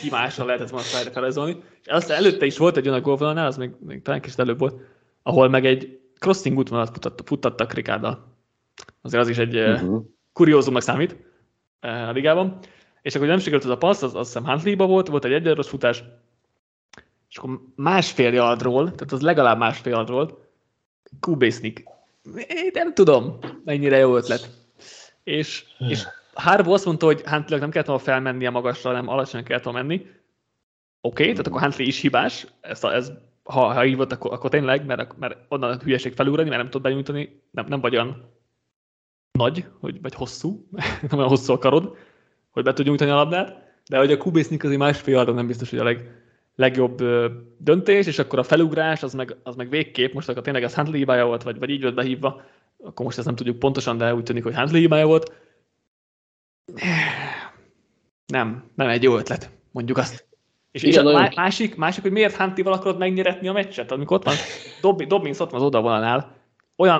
ki másra lehetett volna felrajzolni. És aztán előtte is volt egy olyan a gólvonalnál, az még talán kicsit előbb volt, ahol meg egy crossing útvonalat futtattak Ricarddal. Azért az is egy kuriózumnak számít a ligában. És akkor nem sikerült az a passz, az hiszem Huntley-ba volt egy egyenlős futás, és akkor másfél yardról, tehát az legalább másfél yardról, QB-sznik. Nem tudom, mennyire jó ötlet. És Harbaugh azt mondta, hogy Huntley-nek nem kellett volna felmennie magasra, hanem alacsony kellett volna menni. Oké, tehát akkor Huntley is hibás, ha így volt, akkor tényleg, mert onnan a hülyeség felúrani, mert nem tudod benyújtani, nem vagy olyan nagy, vagy hosszú, nem olyan hosszú a karod, hogy be tud nyújtani a labdát, de hogy a QB-sznik azért másfél yardon nem biztos, hogy a legjobb döntés, és akkor a felugrás, az meg végképp, most akkor tényleg ez Huntley hibája volt, vagy így volt behívva, akkor most ezt nem tudjuk pontosan, de úgy tűnik, hogy Huntley hibája volt. Nem egy jó ötlet, mondjuk azt. És a másik, hogy miért Huntley-val akarod megnyeretni a meccset, amikor ott van, Dobbins ott van az oldalvonalnál,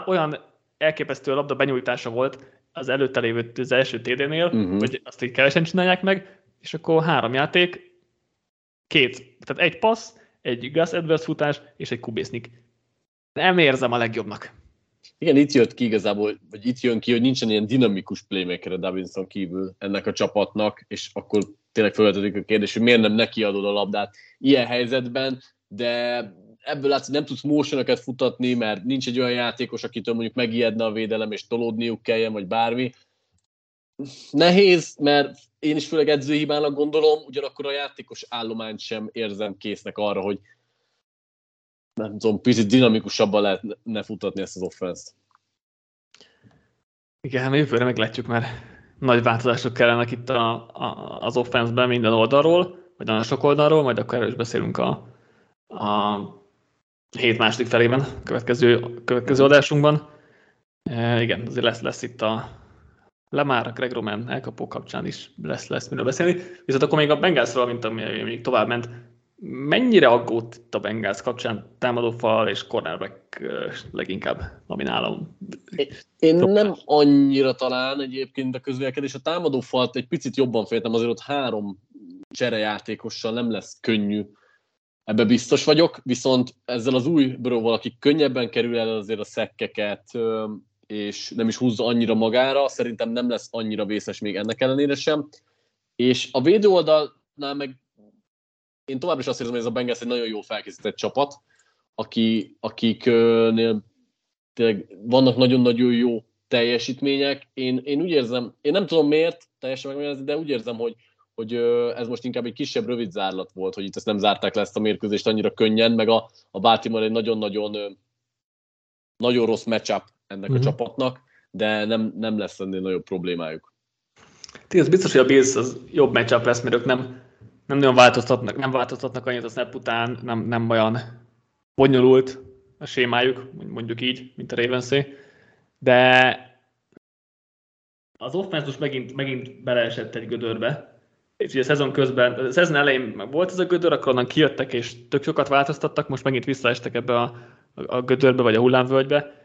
olyan elképesztő labda benyújtása volt az előtte lévő az első TD-nél, hogy azt így kevesen csinálják meg, és akkor három játék, tehát egy passz, egy Gus Edwards futás, és egy kubésznik. Nem érzem a legjobbnak. Igen, itt jött ki igazából, vagy itt jön ki, hogy nincsen ilyen dinamikus playmaker Davinson kívül ennek a csapatnak, és akkor tényleg felvetődik a kérdés, hogy miért nem neki adod a labdát ilyen helyzetben, de ebből látsz, nem tudsz motion-öket futatni, mert nincs egy olyan játékos, akitől mondjuk megijedne a védelem, és tolódniuk kelljen, vagy bármi. Nehéz, mert én is főleg edzőhibának gondolom, ugyanakkor a játékos állományt sem érzem késznek arra, hogy nem tudom, picit dinamikusabban lehetne futatni ezt az offenszt. Igen, a jövőre meglátjuk, mert nagy változások kellenek itt az offenszben minden oldalról, vagy nagyon sok oldalról, majd akkor erről is beszélünk a hét második felében, a következő adásunkban. Igen, azért lesz itt a Lamar, Greg Roman elkapó kapcsán is lesz miről beszélni. Viszont akkor még a Bengalsról, mint ami még tovább ment, mennyire aggódt itt a Bengals kapcsán támadófal és cornerback leginkább, ami nálam? Én nem annyira talán egyébként a közvélekedés. A támadófalt egy picit jobban féltem, azért ott három cserejátékossal nem lesz könnyű. Ebbe biztos vagyok, viszont ezzel az új Burrowval, aki könnyebben kerül el azért a szekkeket, és nem is húzza annyira magára, szerintem nem lesz annyira vészes még ennek ellenére sem. És a védő oldalnál meg én továbbra is azt érzem, hogy ez a Bengals egy nagyon jól felkészített csapat, akiknél tényleg vannak nagyon-nagyon jó teljesítmények. Én úgy érzem, én nem tudom miért teljesen megmagyarázni, de úgy érzem, hogy ez most inkább egy kisebb rövid zárlat volt, hogy itt ezt nem zárták le ezt a mérkőzést annyira könnyen, meg a Baltimore egy nagyon-nagyon nagyon rossz matchup ennek a csapatnak, de nem lesz ennél nagyobb problémájuk. Ez biztos, hogy a Bills az jobb matchup lesz, mert ők nem nagyon változtatnak, nem változtatnak annyit a snap után, nem olyan bonyolult a sémájuk, mondjuk így, mint a Ravensé, de az offense most megint beleesett egy gödörbe, és ugye a szezon elején volt ez a gödör, akkor onnan kijöttek és tök sokat változtattak, most megint visszaestek ebbe a gödörbe vagy a hullámvölgybe.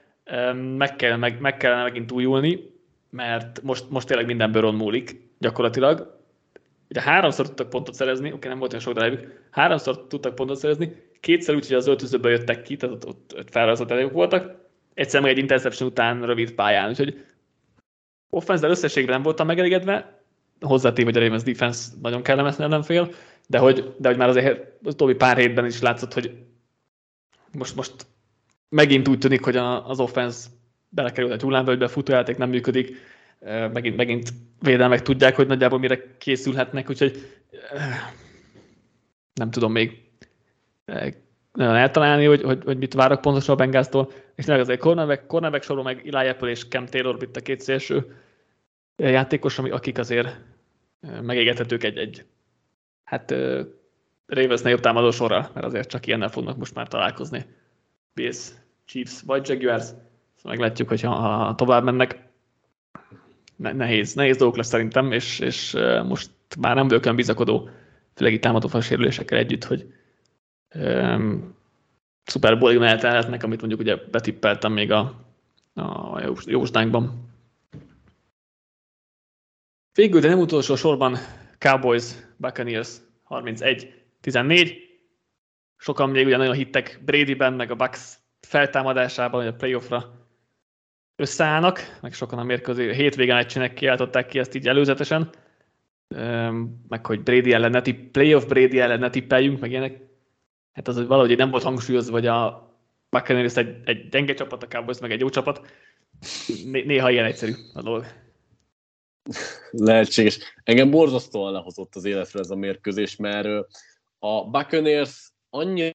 Meg kellene megint újulni, mert most tényleg minden bőrön múlik gyakorlatilag. Ugye háromszor tudtak pontot szerezni, oké, nem volt olyan sok elejük, háromszor tudtak pontot szerezni, kétszer úgy, hogy az öltözőből jöttek ki, tehát ott felrajzolt elejük voltak, egyszer meg egy interception után rövid pályán, úgyhogy offense-del összességben nem voltam megelégedve, hozzátéve, hogy a Ravens defense nagyon kellemetlen ellenfél, de hogy már azért az utóbbi pár hétben is látszott, hogy most megint úgy tűnik, hogy az offense belekerült egy hullámvölgybe, futójáték nem működik, megint védelmek tudják, hogy nagyjából mire készülhetnek, úgyhogy nem tudom még nagyon eltalálni, hogy mit várok pontosan a Bengalstól, és tényleg azért cornerback sorban meg Eli Apple és Cam Taylor itt a két szélső játékos, akik azért megégethetők egy Ravensnél jobb támadó sorra, mert azért csak ilyennel fognak most már találkozni. Bills, Chiefs vagy Jaguars, meglátjuk, hogy ha tovább mennek. Nehéz dolgok lesz szerintem, és most már nem vagyok olyan bizakodó, főleg itt támadófal sérülésekkel együtt, hogy Super Bowl-ig mehetnek, amit mondjuk ugye betippeltem még a jósdánkban. Végül, de nem utolsó sorban Cowboys, Buccaneers 31-14. Sokan még ugye nagyon hittek Bradyben, meg a Bucks feltámadásában, hogy a playoffra összeállnak, meg sokan a mérkőzés hétvégén egysének kiáltották ki ezt így előzetesen, meg hogy Brady ellen ne playoff Brady ellen ne tippeljünk, meg ilyenek. Hát az, hogy valahogy nem volt hangsúlyozva, hogy a Buccaneers egy gyenge csapat, a Cowboys meg egy jó csapat. Néha ilyen egyszerű a dolog. Lehetséges. Engem borzasztóan lehozott az életre ez a mérkőzés, mert a Buccaneers annyira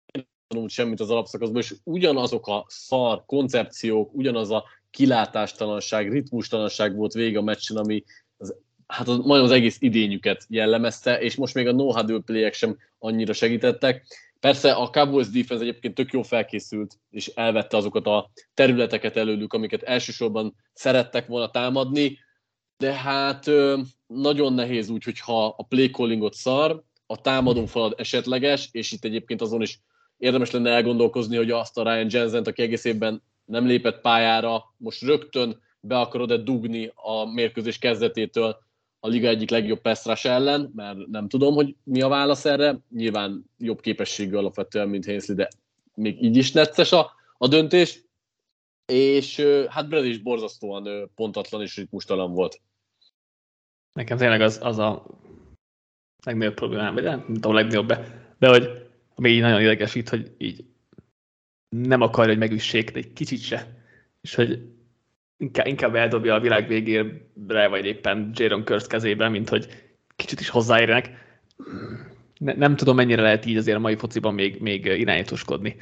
tanult semmit az alapszakaszban, és ugyanazok a szar koncepciók, ugyanaz a kilátástalanság, ritmustalanság volt végig a meccsen, ami hát majdnem az egész idényüket jellemezte, és most még a no-huddle play-ek sem annyira segítettek. Persze a Cowboys defense egyébként tök jól felkészült, és elvette azokat a területeket előlük, amiket elsősorban szerettek volna támadni, de hát nagyon nehéz úgy, hogyha a play callingot szar, a támadó falad esetleges, és itt egyébként azon is érdemes lenne elgondolkozni, hogy azt a Ryan Jensen-t, aki egész évben nem lépett pályára, most rögtön be akarod-e dugni a mérkőzés kezdetétől a liga egyik legjobb pass ellen, mert nem tudom, hogy mi a válasz erre. Nyilván jobb képességű alapvetően, mint Hensley, de még így is necces a döntés. És hát Brady is borzasztóan pontatlan és ritmustalan volt. Nekem tényleg az a legnagyobb problémám, vagy nem tudom, legnagyobb, de hogy ami így nagyon idegesít, hogy így nem akarja, hogy megüssék, de egy kicsit se. És hogy inkább eldobja a világ végére, vagy éppen Jaron Curse kezében, mint hogy kicsit is hozzáérjenek. Nem tudom, mennyire lehet így azért a mai fociban még irányítoskodni.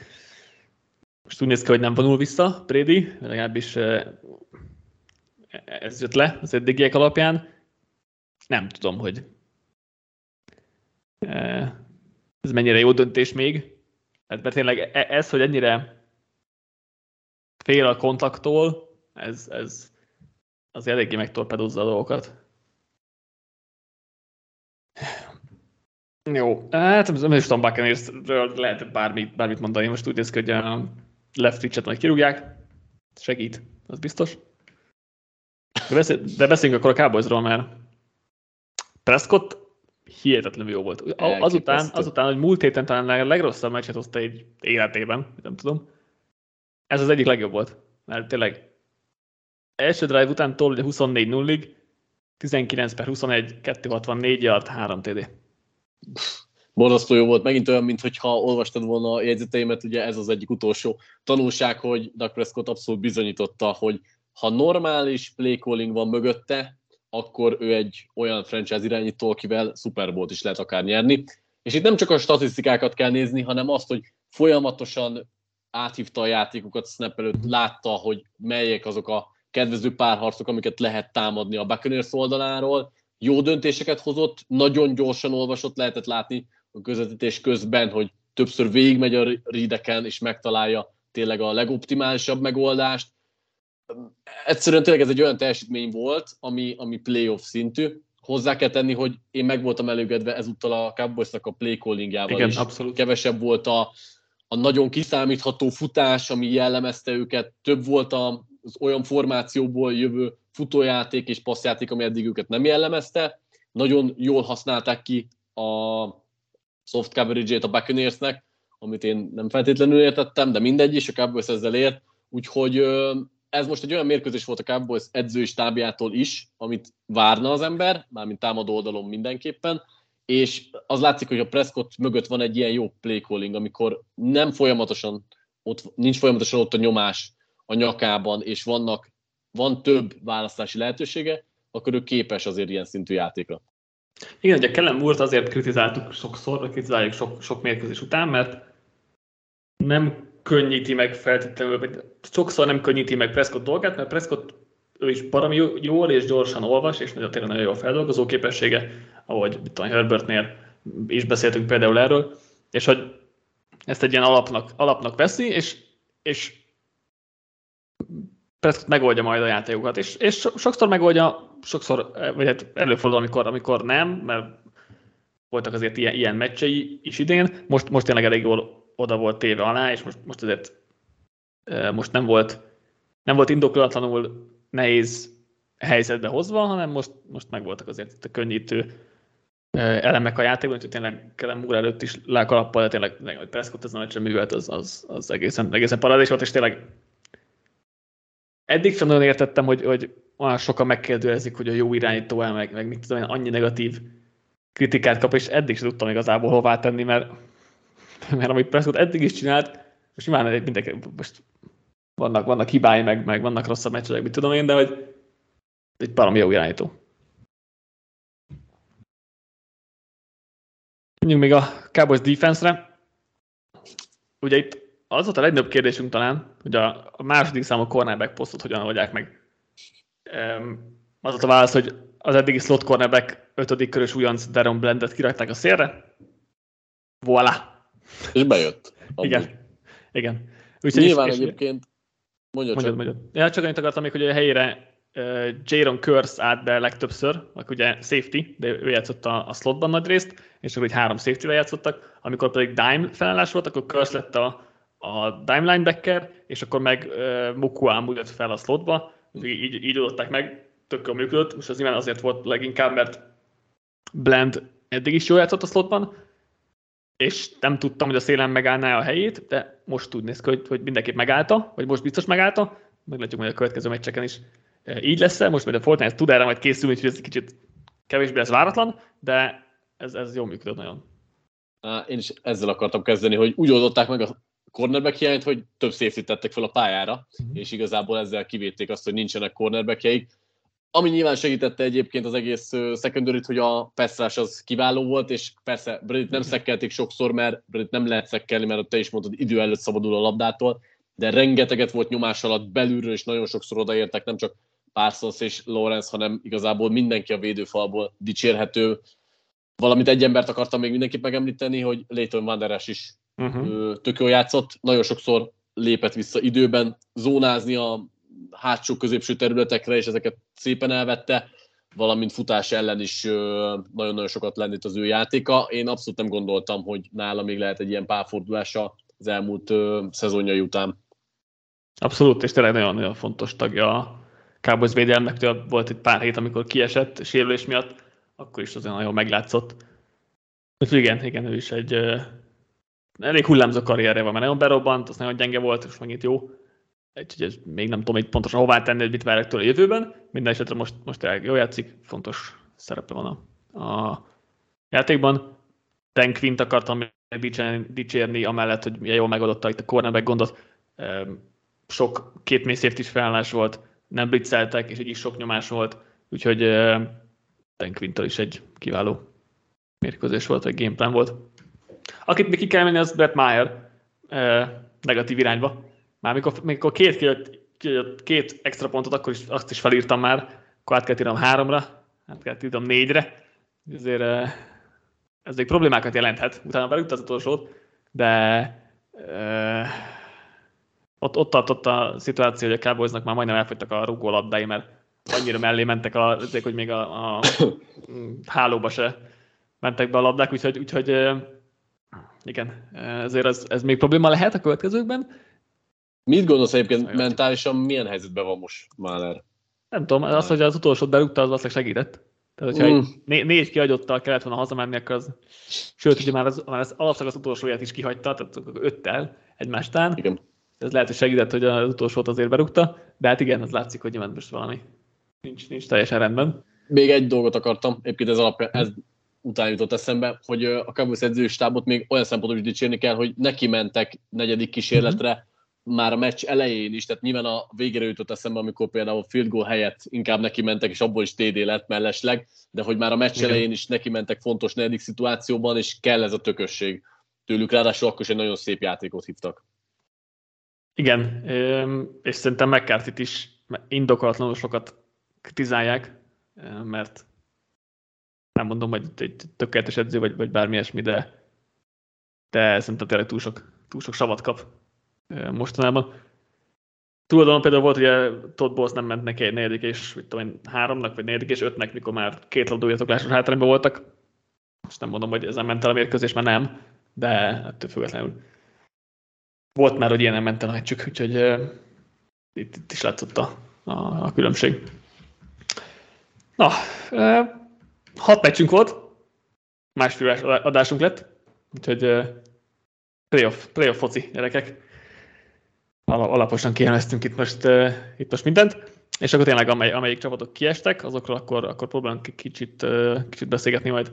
Most úgy néz ki, hogy nem vonul vissza Brady, legalábbis ez jött le az eddigiek alapján. Nem tudom, hogy ez mennyire jó döntés még. Mert tényleg ez, hogy ennyire fél a kontaktól, ez az eléggé megtorpedozza a dolgokat. Jó, hát nem is tudom, Buccaneers-ről lehet bármit mondani. Most úgy néz ki, hogy a left switch-et majd kirúgják. Segít, az biztos. De beszéljünk akkor a Cowboysról, mert Prescott hihetetlenül jó volt. Azután, hogy múlt héten talán a legrosszabb meccset hozta egy életében, nem tudom. Ez az egyik legjobb volt, mert tényleg első drive után tol 24-0-ig, 19/21, 264 yard, 3 TD. Borzasztó jó volt, megint olyan, mintha olvastad volna a jegyzeteimet, ugye ez az egyik utolsó tanulság, hogy Dak Prescott abszolút bizonyította, hogy ha normális play calling van mögötte, akkor ő egy olyan franchise irányító, akivel Super Bowl-t is lehet akár nyerni. És itt nem csak a statisztikákat kell nézni, hanem azt, hogy folyamatosan áthívta a játékokat snap előtt, látta, hogy melyek azok a kedvező párharcok, amiket lehet támadni a Buccaneers oldaláról. Jó döntéseket hozott, nagyon gyorsan olvasott, lehetett látni a közvetítés közben, hogy többször végigmegy a readeken, és megtalálja tényleg a legoptimálisabb megoldást. Egyszerűen tényleg ez egy olyan teljesítmény volt, ami playoff szintű. Hozzá kell tenni, hogy én meg voltam elégedve ezúttal a Cowboysnak a play callingjával. Igen, is. Abszolút. Kevesebb volt a nagyon kiszámítható futás, ami jellemezte őket. Több volt az olyan formációból jövő futójáték és passzjáték, ami eddig őket nem jellemezte. Nagyon jól használták ki a soft coverage-ét a Buccaneersnek, amit én nem feltétlenül értettem, de mindegy is, a Cowboys ezzel ért. Úgyhogy ez most egy olyan mérkőzés volt a Cowboys edzői stábjától is, amit várna az ember, mármint támadó oldalon mindenképpen, és az látszik, hogy a Prescott mögött van egy ilyen jó play calling, amikor nem folyamatosan nincs folyamatosan ott a nyomás a nyakában, és van több választási lehetősége, akkor ő képes azért ilyen szintű játékra. Igen, ugye Kellen Moore-t azért kritizáltuk sokszor, kritizáljuk sok mérkőzés után, mert nem könnyíti meg feltétlenül, vagy sokszor nem könnyíti meg Prescott dolgát, mert Prescott ő is baromi jól és gyorsan olvas, és nagyon jó a feldolgozó képessége, ahogy itt a Herbertnél is beszéltünk például erről, és hogy ezt egy ilyen alapnak veszi, és Prescott megoldja majd a játékokat, és sokszor megoldja, sokszor, vagy hát előfordul, amikor nem, mert voltak azért ilyen meccsei is idén, most tényleg elég jól oda volt téve alá, és most azért most nem volt indokolatlanul nehéz helyzetbe hozva, hanem most megvoltak azért itt a könnyítő elemek a játékban, úgyhogy tényleg Kellen Moore előtt is lákalappal, de tényleg hogy Prescott ezen a meccsen művelt, az egészen paradés volt, és tényleg eddig sem nagyon értettem, hogy olyan sokan megkérdőjelezik, hogy a jó irányító el, meg mit tudom én, annyi negatív kritikát kap, és eddig sem tudtam igazából hová tenni, mert amit Prescott eddig is csinált, most nyilván mindenki, most vannak hibái, meg vannak rosszabb meccsek, mit tudom én, de hogy egy valami jó irányító. Menjünk még a Cowboys defense-re. Ugye itt az volt a legnagyobb kérdésünk talán, hogy a második számú cornerback posztot hogyan oldják meg. Az volt a válasz, hogy az eddigi slot cornerback 5. körös újonc Deron Blendet kirakták a szélre. Voilà! És bejött. Igen. Nyilván is, egyébként... Mondjad. Ja, csak annyit akartam még, hogy a helyére Jaron Curse állt be legtöbbször, aki ugye safety, de ő játszott a slotban nagy részt, és akkor így 3 safety-vel játszottak, amikor pedig dime felállás volt, akkor Curse lett a dime linebacker, és akkor meg Mokuám úgy lett fel a slotba, így adották meg, tök jól működött, most az nyilván azért volt leginkább, mert Blend eddig is jól játszott a slotban, és nem tudtam, hogy a szélen megállná a helyét, de most úgy néz ki, hogy mindenképp megállta, vagy most biztos megállta, meglátjuk majd a következő meccseken is. Így lesz-e, most majd a Fortnite tud erre majd készülni, úgyhogy ez kicsit kevésbé lesz váratlan, de ez jól működött nagyon. Én is ezzel akartam kezdeni, hogy úgy oldották meg a cornerback hiányt, hogy több safety-t tettek fel a pályára, és igazából ezzel kivédték azt, hogy nincsenek cornerbackjeik. Ami nyilván segítette egyébként az egész secondaryt, hogy a passzás az kiváló volt, és persze Bredit nem szekkelték sokszor, mert Bredit nem lehet szekkelni, mert te is mondtad, idő előtt szabadul a labdától, de rengeteget volt nyomás alatt belülről, és nagyon sokszor odaértek, nem csak Parsons és Lawrence, hanem igazából mindenki a védőfalból dicsérhető. Valamit egy embert akartam még mindenképp megemlíteni, hogy Leighton Vanderes is tök jól játszott, nagyon sokszor lépett vissza időben, zónázni a hátsó középső területekre, és ezeket szépen elvette, valamint futás ellen is nagyon-nagyon sokat lendít az ő játéka. Én abszolút nem gondoltam, hogy nála még lehet egy ilyen pálfordulása az elmúlt szezonjai után. Abszolút, és tényleg nagyon-nagyon fontos tagja Cowboys védelmnek, volt itt pár hét, amikor kiesett sérülés miatt, akkor is azért nagyon meglátszott. Úgyhogy igen, ő is egy elég hullámzó karrierje van, mert nagyon berobbant, az nagyon gyenge volt, és megint jó. Úgyhogy még nem tudom, hogy pontosan hová tenni, hogy mit várják tőle a jövőben. Minden esetre most jól játszik, fontos szerepe van a játékban. Dan Quint akartam dicsérni, amellett, hogy milyen jól megoldotta itt a cornerback gondot. Sok két mély safety-s felállás volt, nem blitzeltek, és így is sok nyomás volt, úgyhogy Dan Quinttal is egy kiváló mérkőzés volt, egy gameplan volt. Akit még ki kell menni, az Brett Maher negatív irányba. Már mikor két extra pontot, akkor is, azt is felírtam már, akkor át kell írnom 3-ra, át kell írnom 4-re, ezért ez még problémákat jelenthet, utána belült az utolsót, de ott tartott a szituáció, hogy a Cowboysnak már majdnem elfogytak a rugólabdái, mert annyira mellé mentek, hogy még a hálóba se mentek be a labdák, úgyhogy igen, ezért ez még probléma lehet a következőkben. Mit gondolsz egyébként mentálisan, milyen helyzetben van most Mahler? Nem tudom, az, hogy az utolsót berúgta, az valószínűleg segített. Tehát, hogyha négy kiagyottal kellett volna hazamenni, akkor az... Sőt, ugye már az alapszakasz utolsóját is kihagyta, tehát 5-tel egymás után. Igen. Ez lehet, hogy segített, hogy az utolsót azért berúgta, de hát igen, az látszik, hogy nyilván most valami nincs teljesen rendben. Még egy dolgot akartam, egyébként ez után jutott eszembe, hogy a Cowboys edzőstábot még olyan szempontból is dicsérni kell, hogy neki mentek negyedik kísérletre, már a meccs elején is, tehát nyilván a végére jutott eszembe, amikor például field goal helyett inkább neki mentek, és abból is TD lett mellesleg, de hogy már a meccs elején is neki mentek fontos negyedik szituációban, és kell ez a tökösség tőlük, ráadásul akkor is egy nagyon szép játékot hívtak. Igen, és szerintem McCarthyt is indokolatlanul sokat kritizálják, mert nem mondom, hogy egy tökéletes edző, vagy bármi ilyesmi, de szerintem tényleg túl sok savat kap mostanában. Túloldalon például volt, hogy Todd Bowles nem ment neki egy negyedik és 3-nak, vagy negyedik és 5-nek, mikor már két labdójátoklásos hátrányban voltak. Most nem mondom, hogy ezen ment el a mérkőzés, már nem, de ettől függetlenül volt már, hogy ilyen nem ment el a meccsük, úgyhogy itt is látszott a különbség. Na, 6 meccsünk volt, másfél adásunk lett, úgyhogy playoff foci, gyerekek. alaposan kiemeleztünk itt most mindent, és akkor tényleg amelyik csapatok kiestek, azokról akkor próbálunk kicsit beszélgetni majd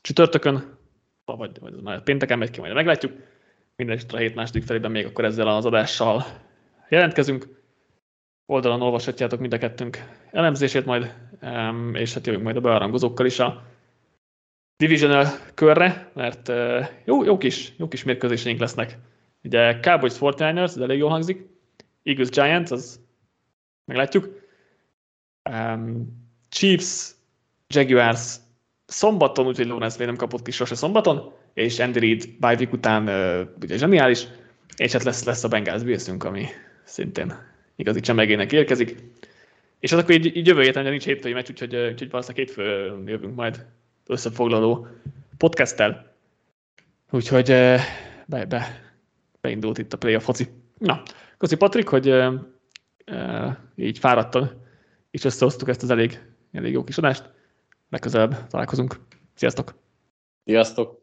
csütörtökön, vagy majd pénteken megy ki, majd meglátjuk. Minden esetre a hét második felében még akkor ezzel az adással jelentkezünk. Oldalon olvashatjátok mind a kettőnk elemzését majd, és hát jövünk majd a bearangozókkal is a divisional körre, mert jó kis mérkőzéseink lesznek. Ugye Cowboys 49ers, ez elég jól hangzik, Eagles Giants, az meglátjuk, Chiefs, Jaguars szombaton, úgyhogy Lawrence nem kapott ki sose szombaton, és Andy Reid bye week után ugye zseniális, és hát lesz a Bengals Bills-ünk, ami szintén igazi csemegének érkezik. És hát akkor így jövő héten, ugye nincs hétfői meccs, úgyhogy valószínűleg hétfőn jövünk majd összefoglaló podcasttel. Úgyhogy beindult itt a playoff foci. Na, köszi Patrik, hogy így fáradtan és összehoztuk ezt az elég jó kis adást. Legközelebb találkozunk. Sziasztok! Sziasztok!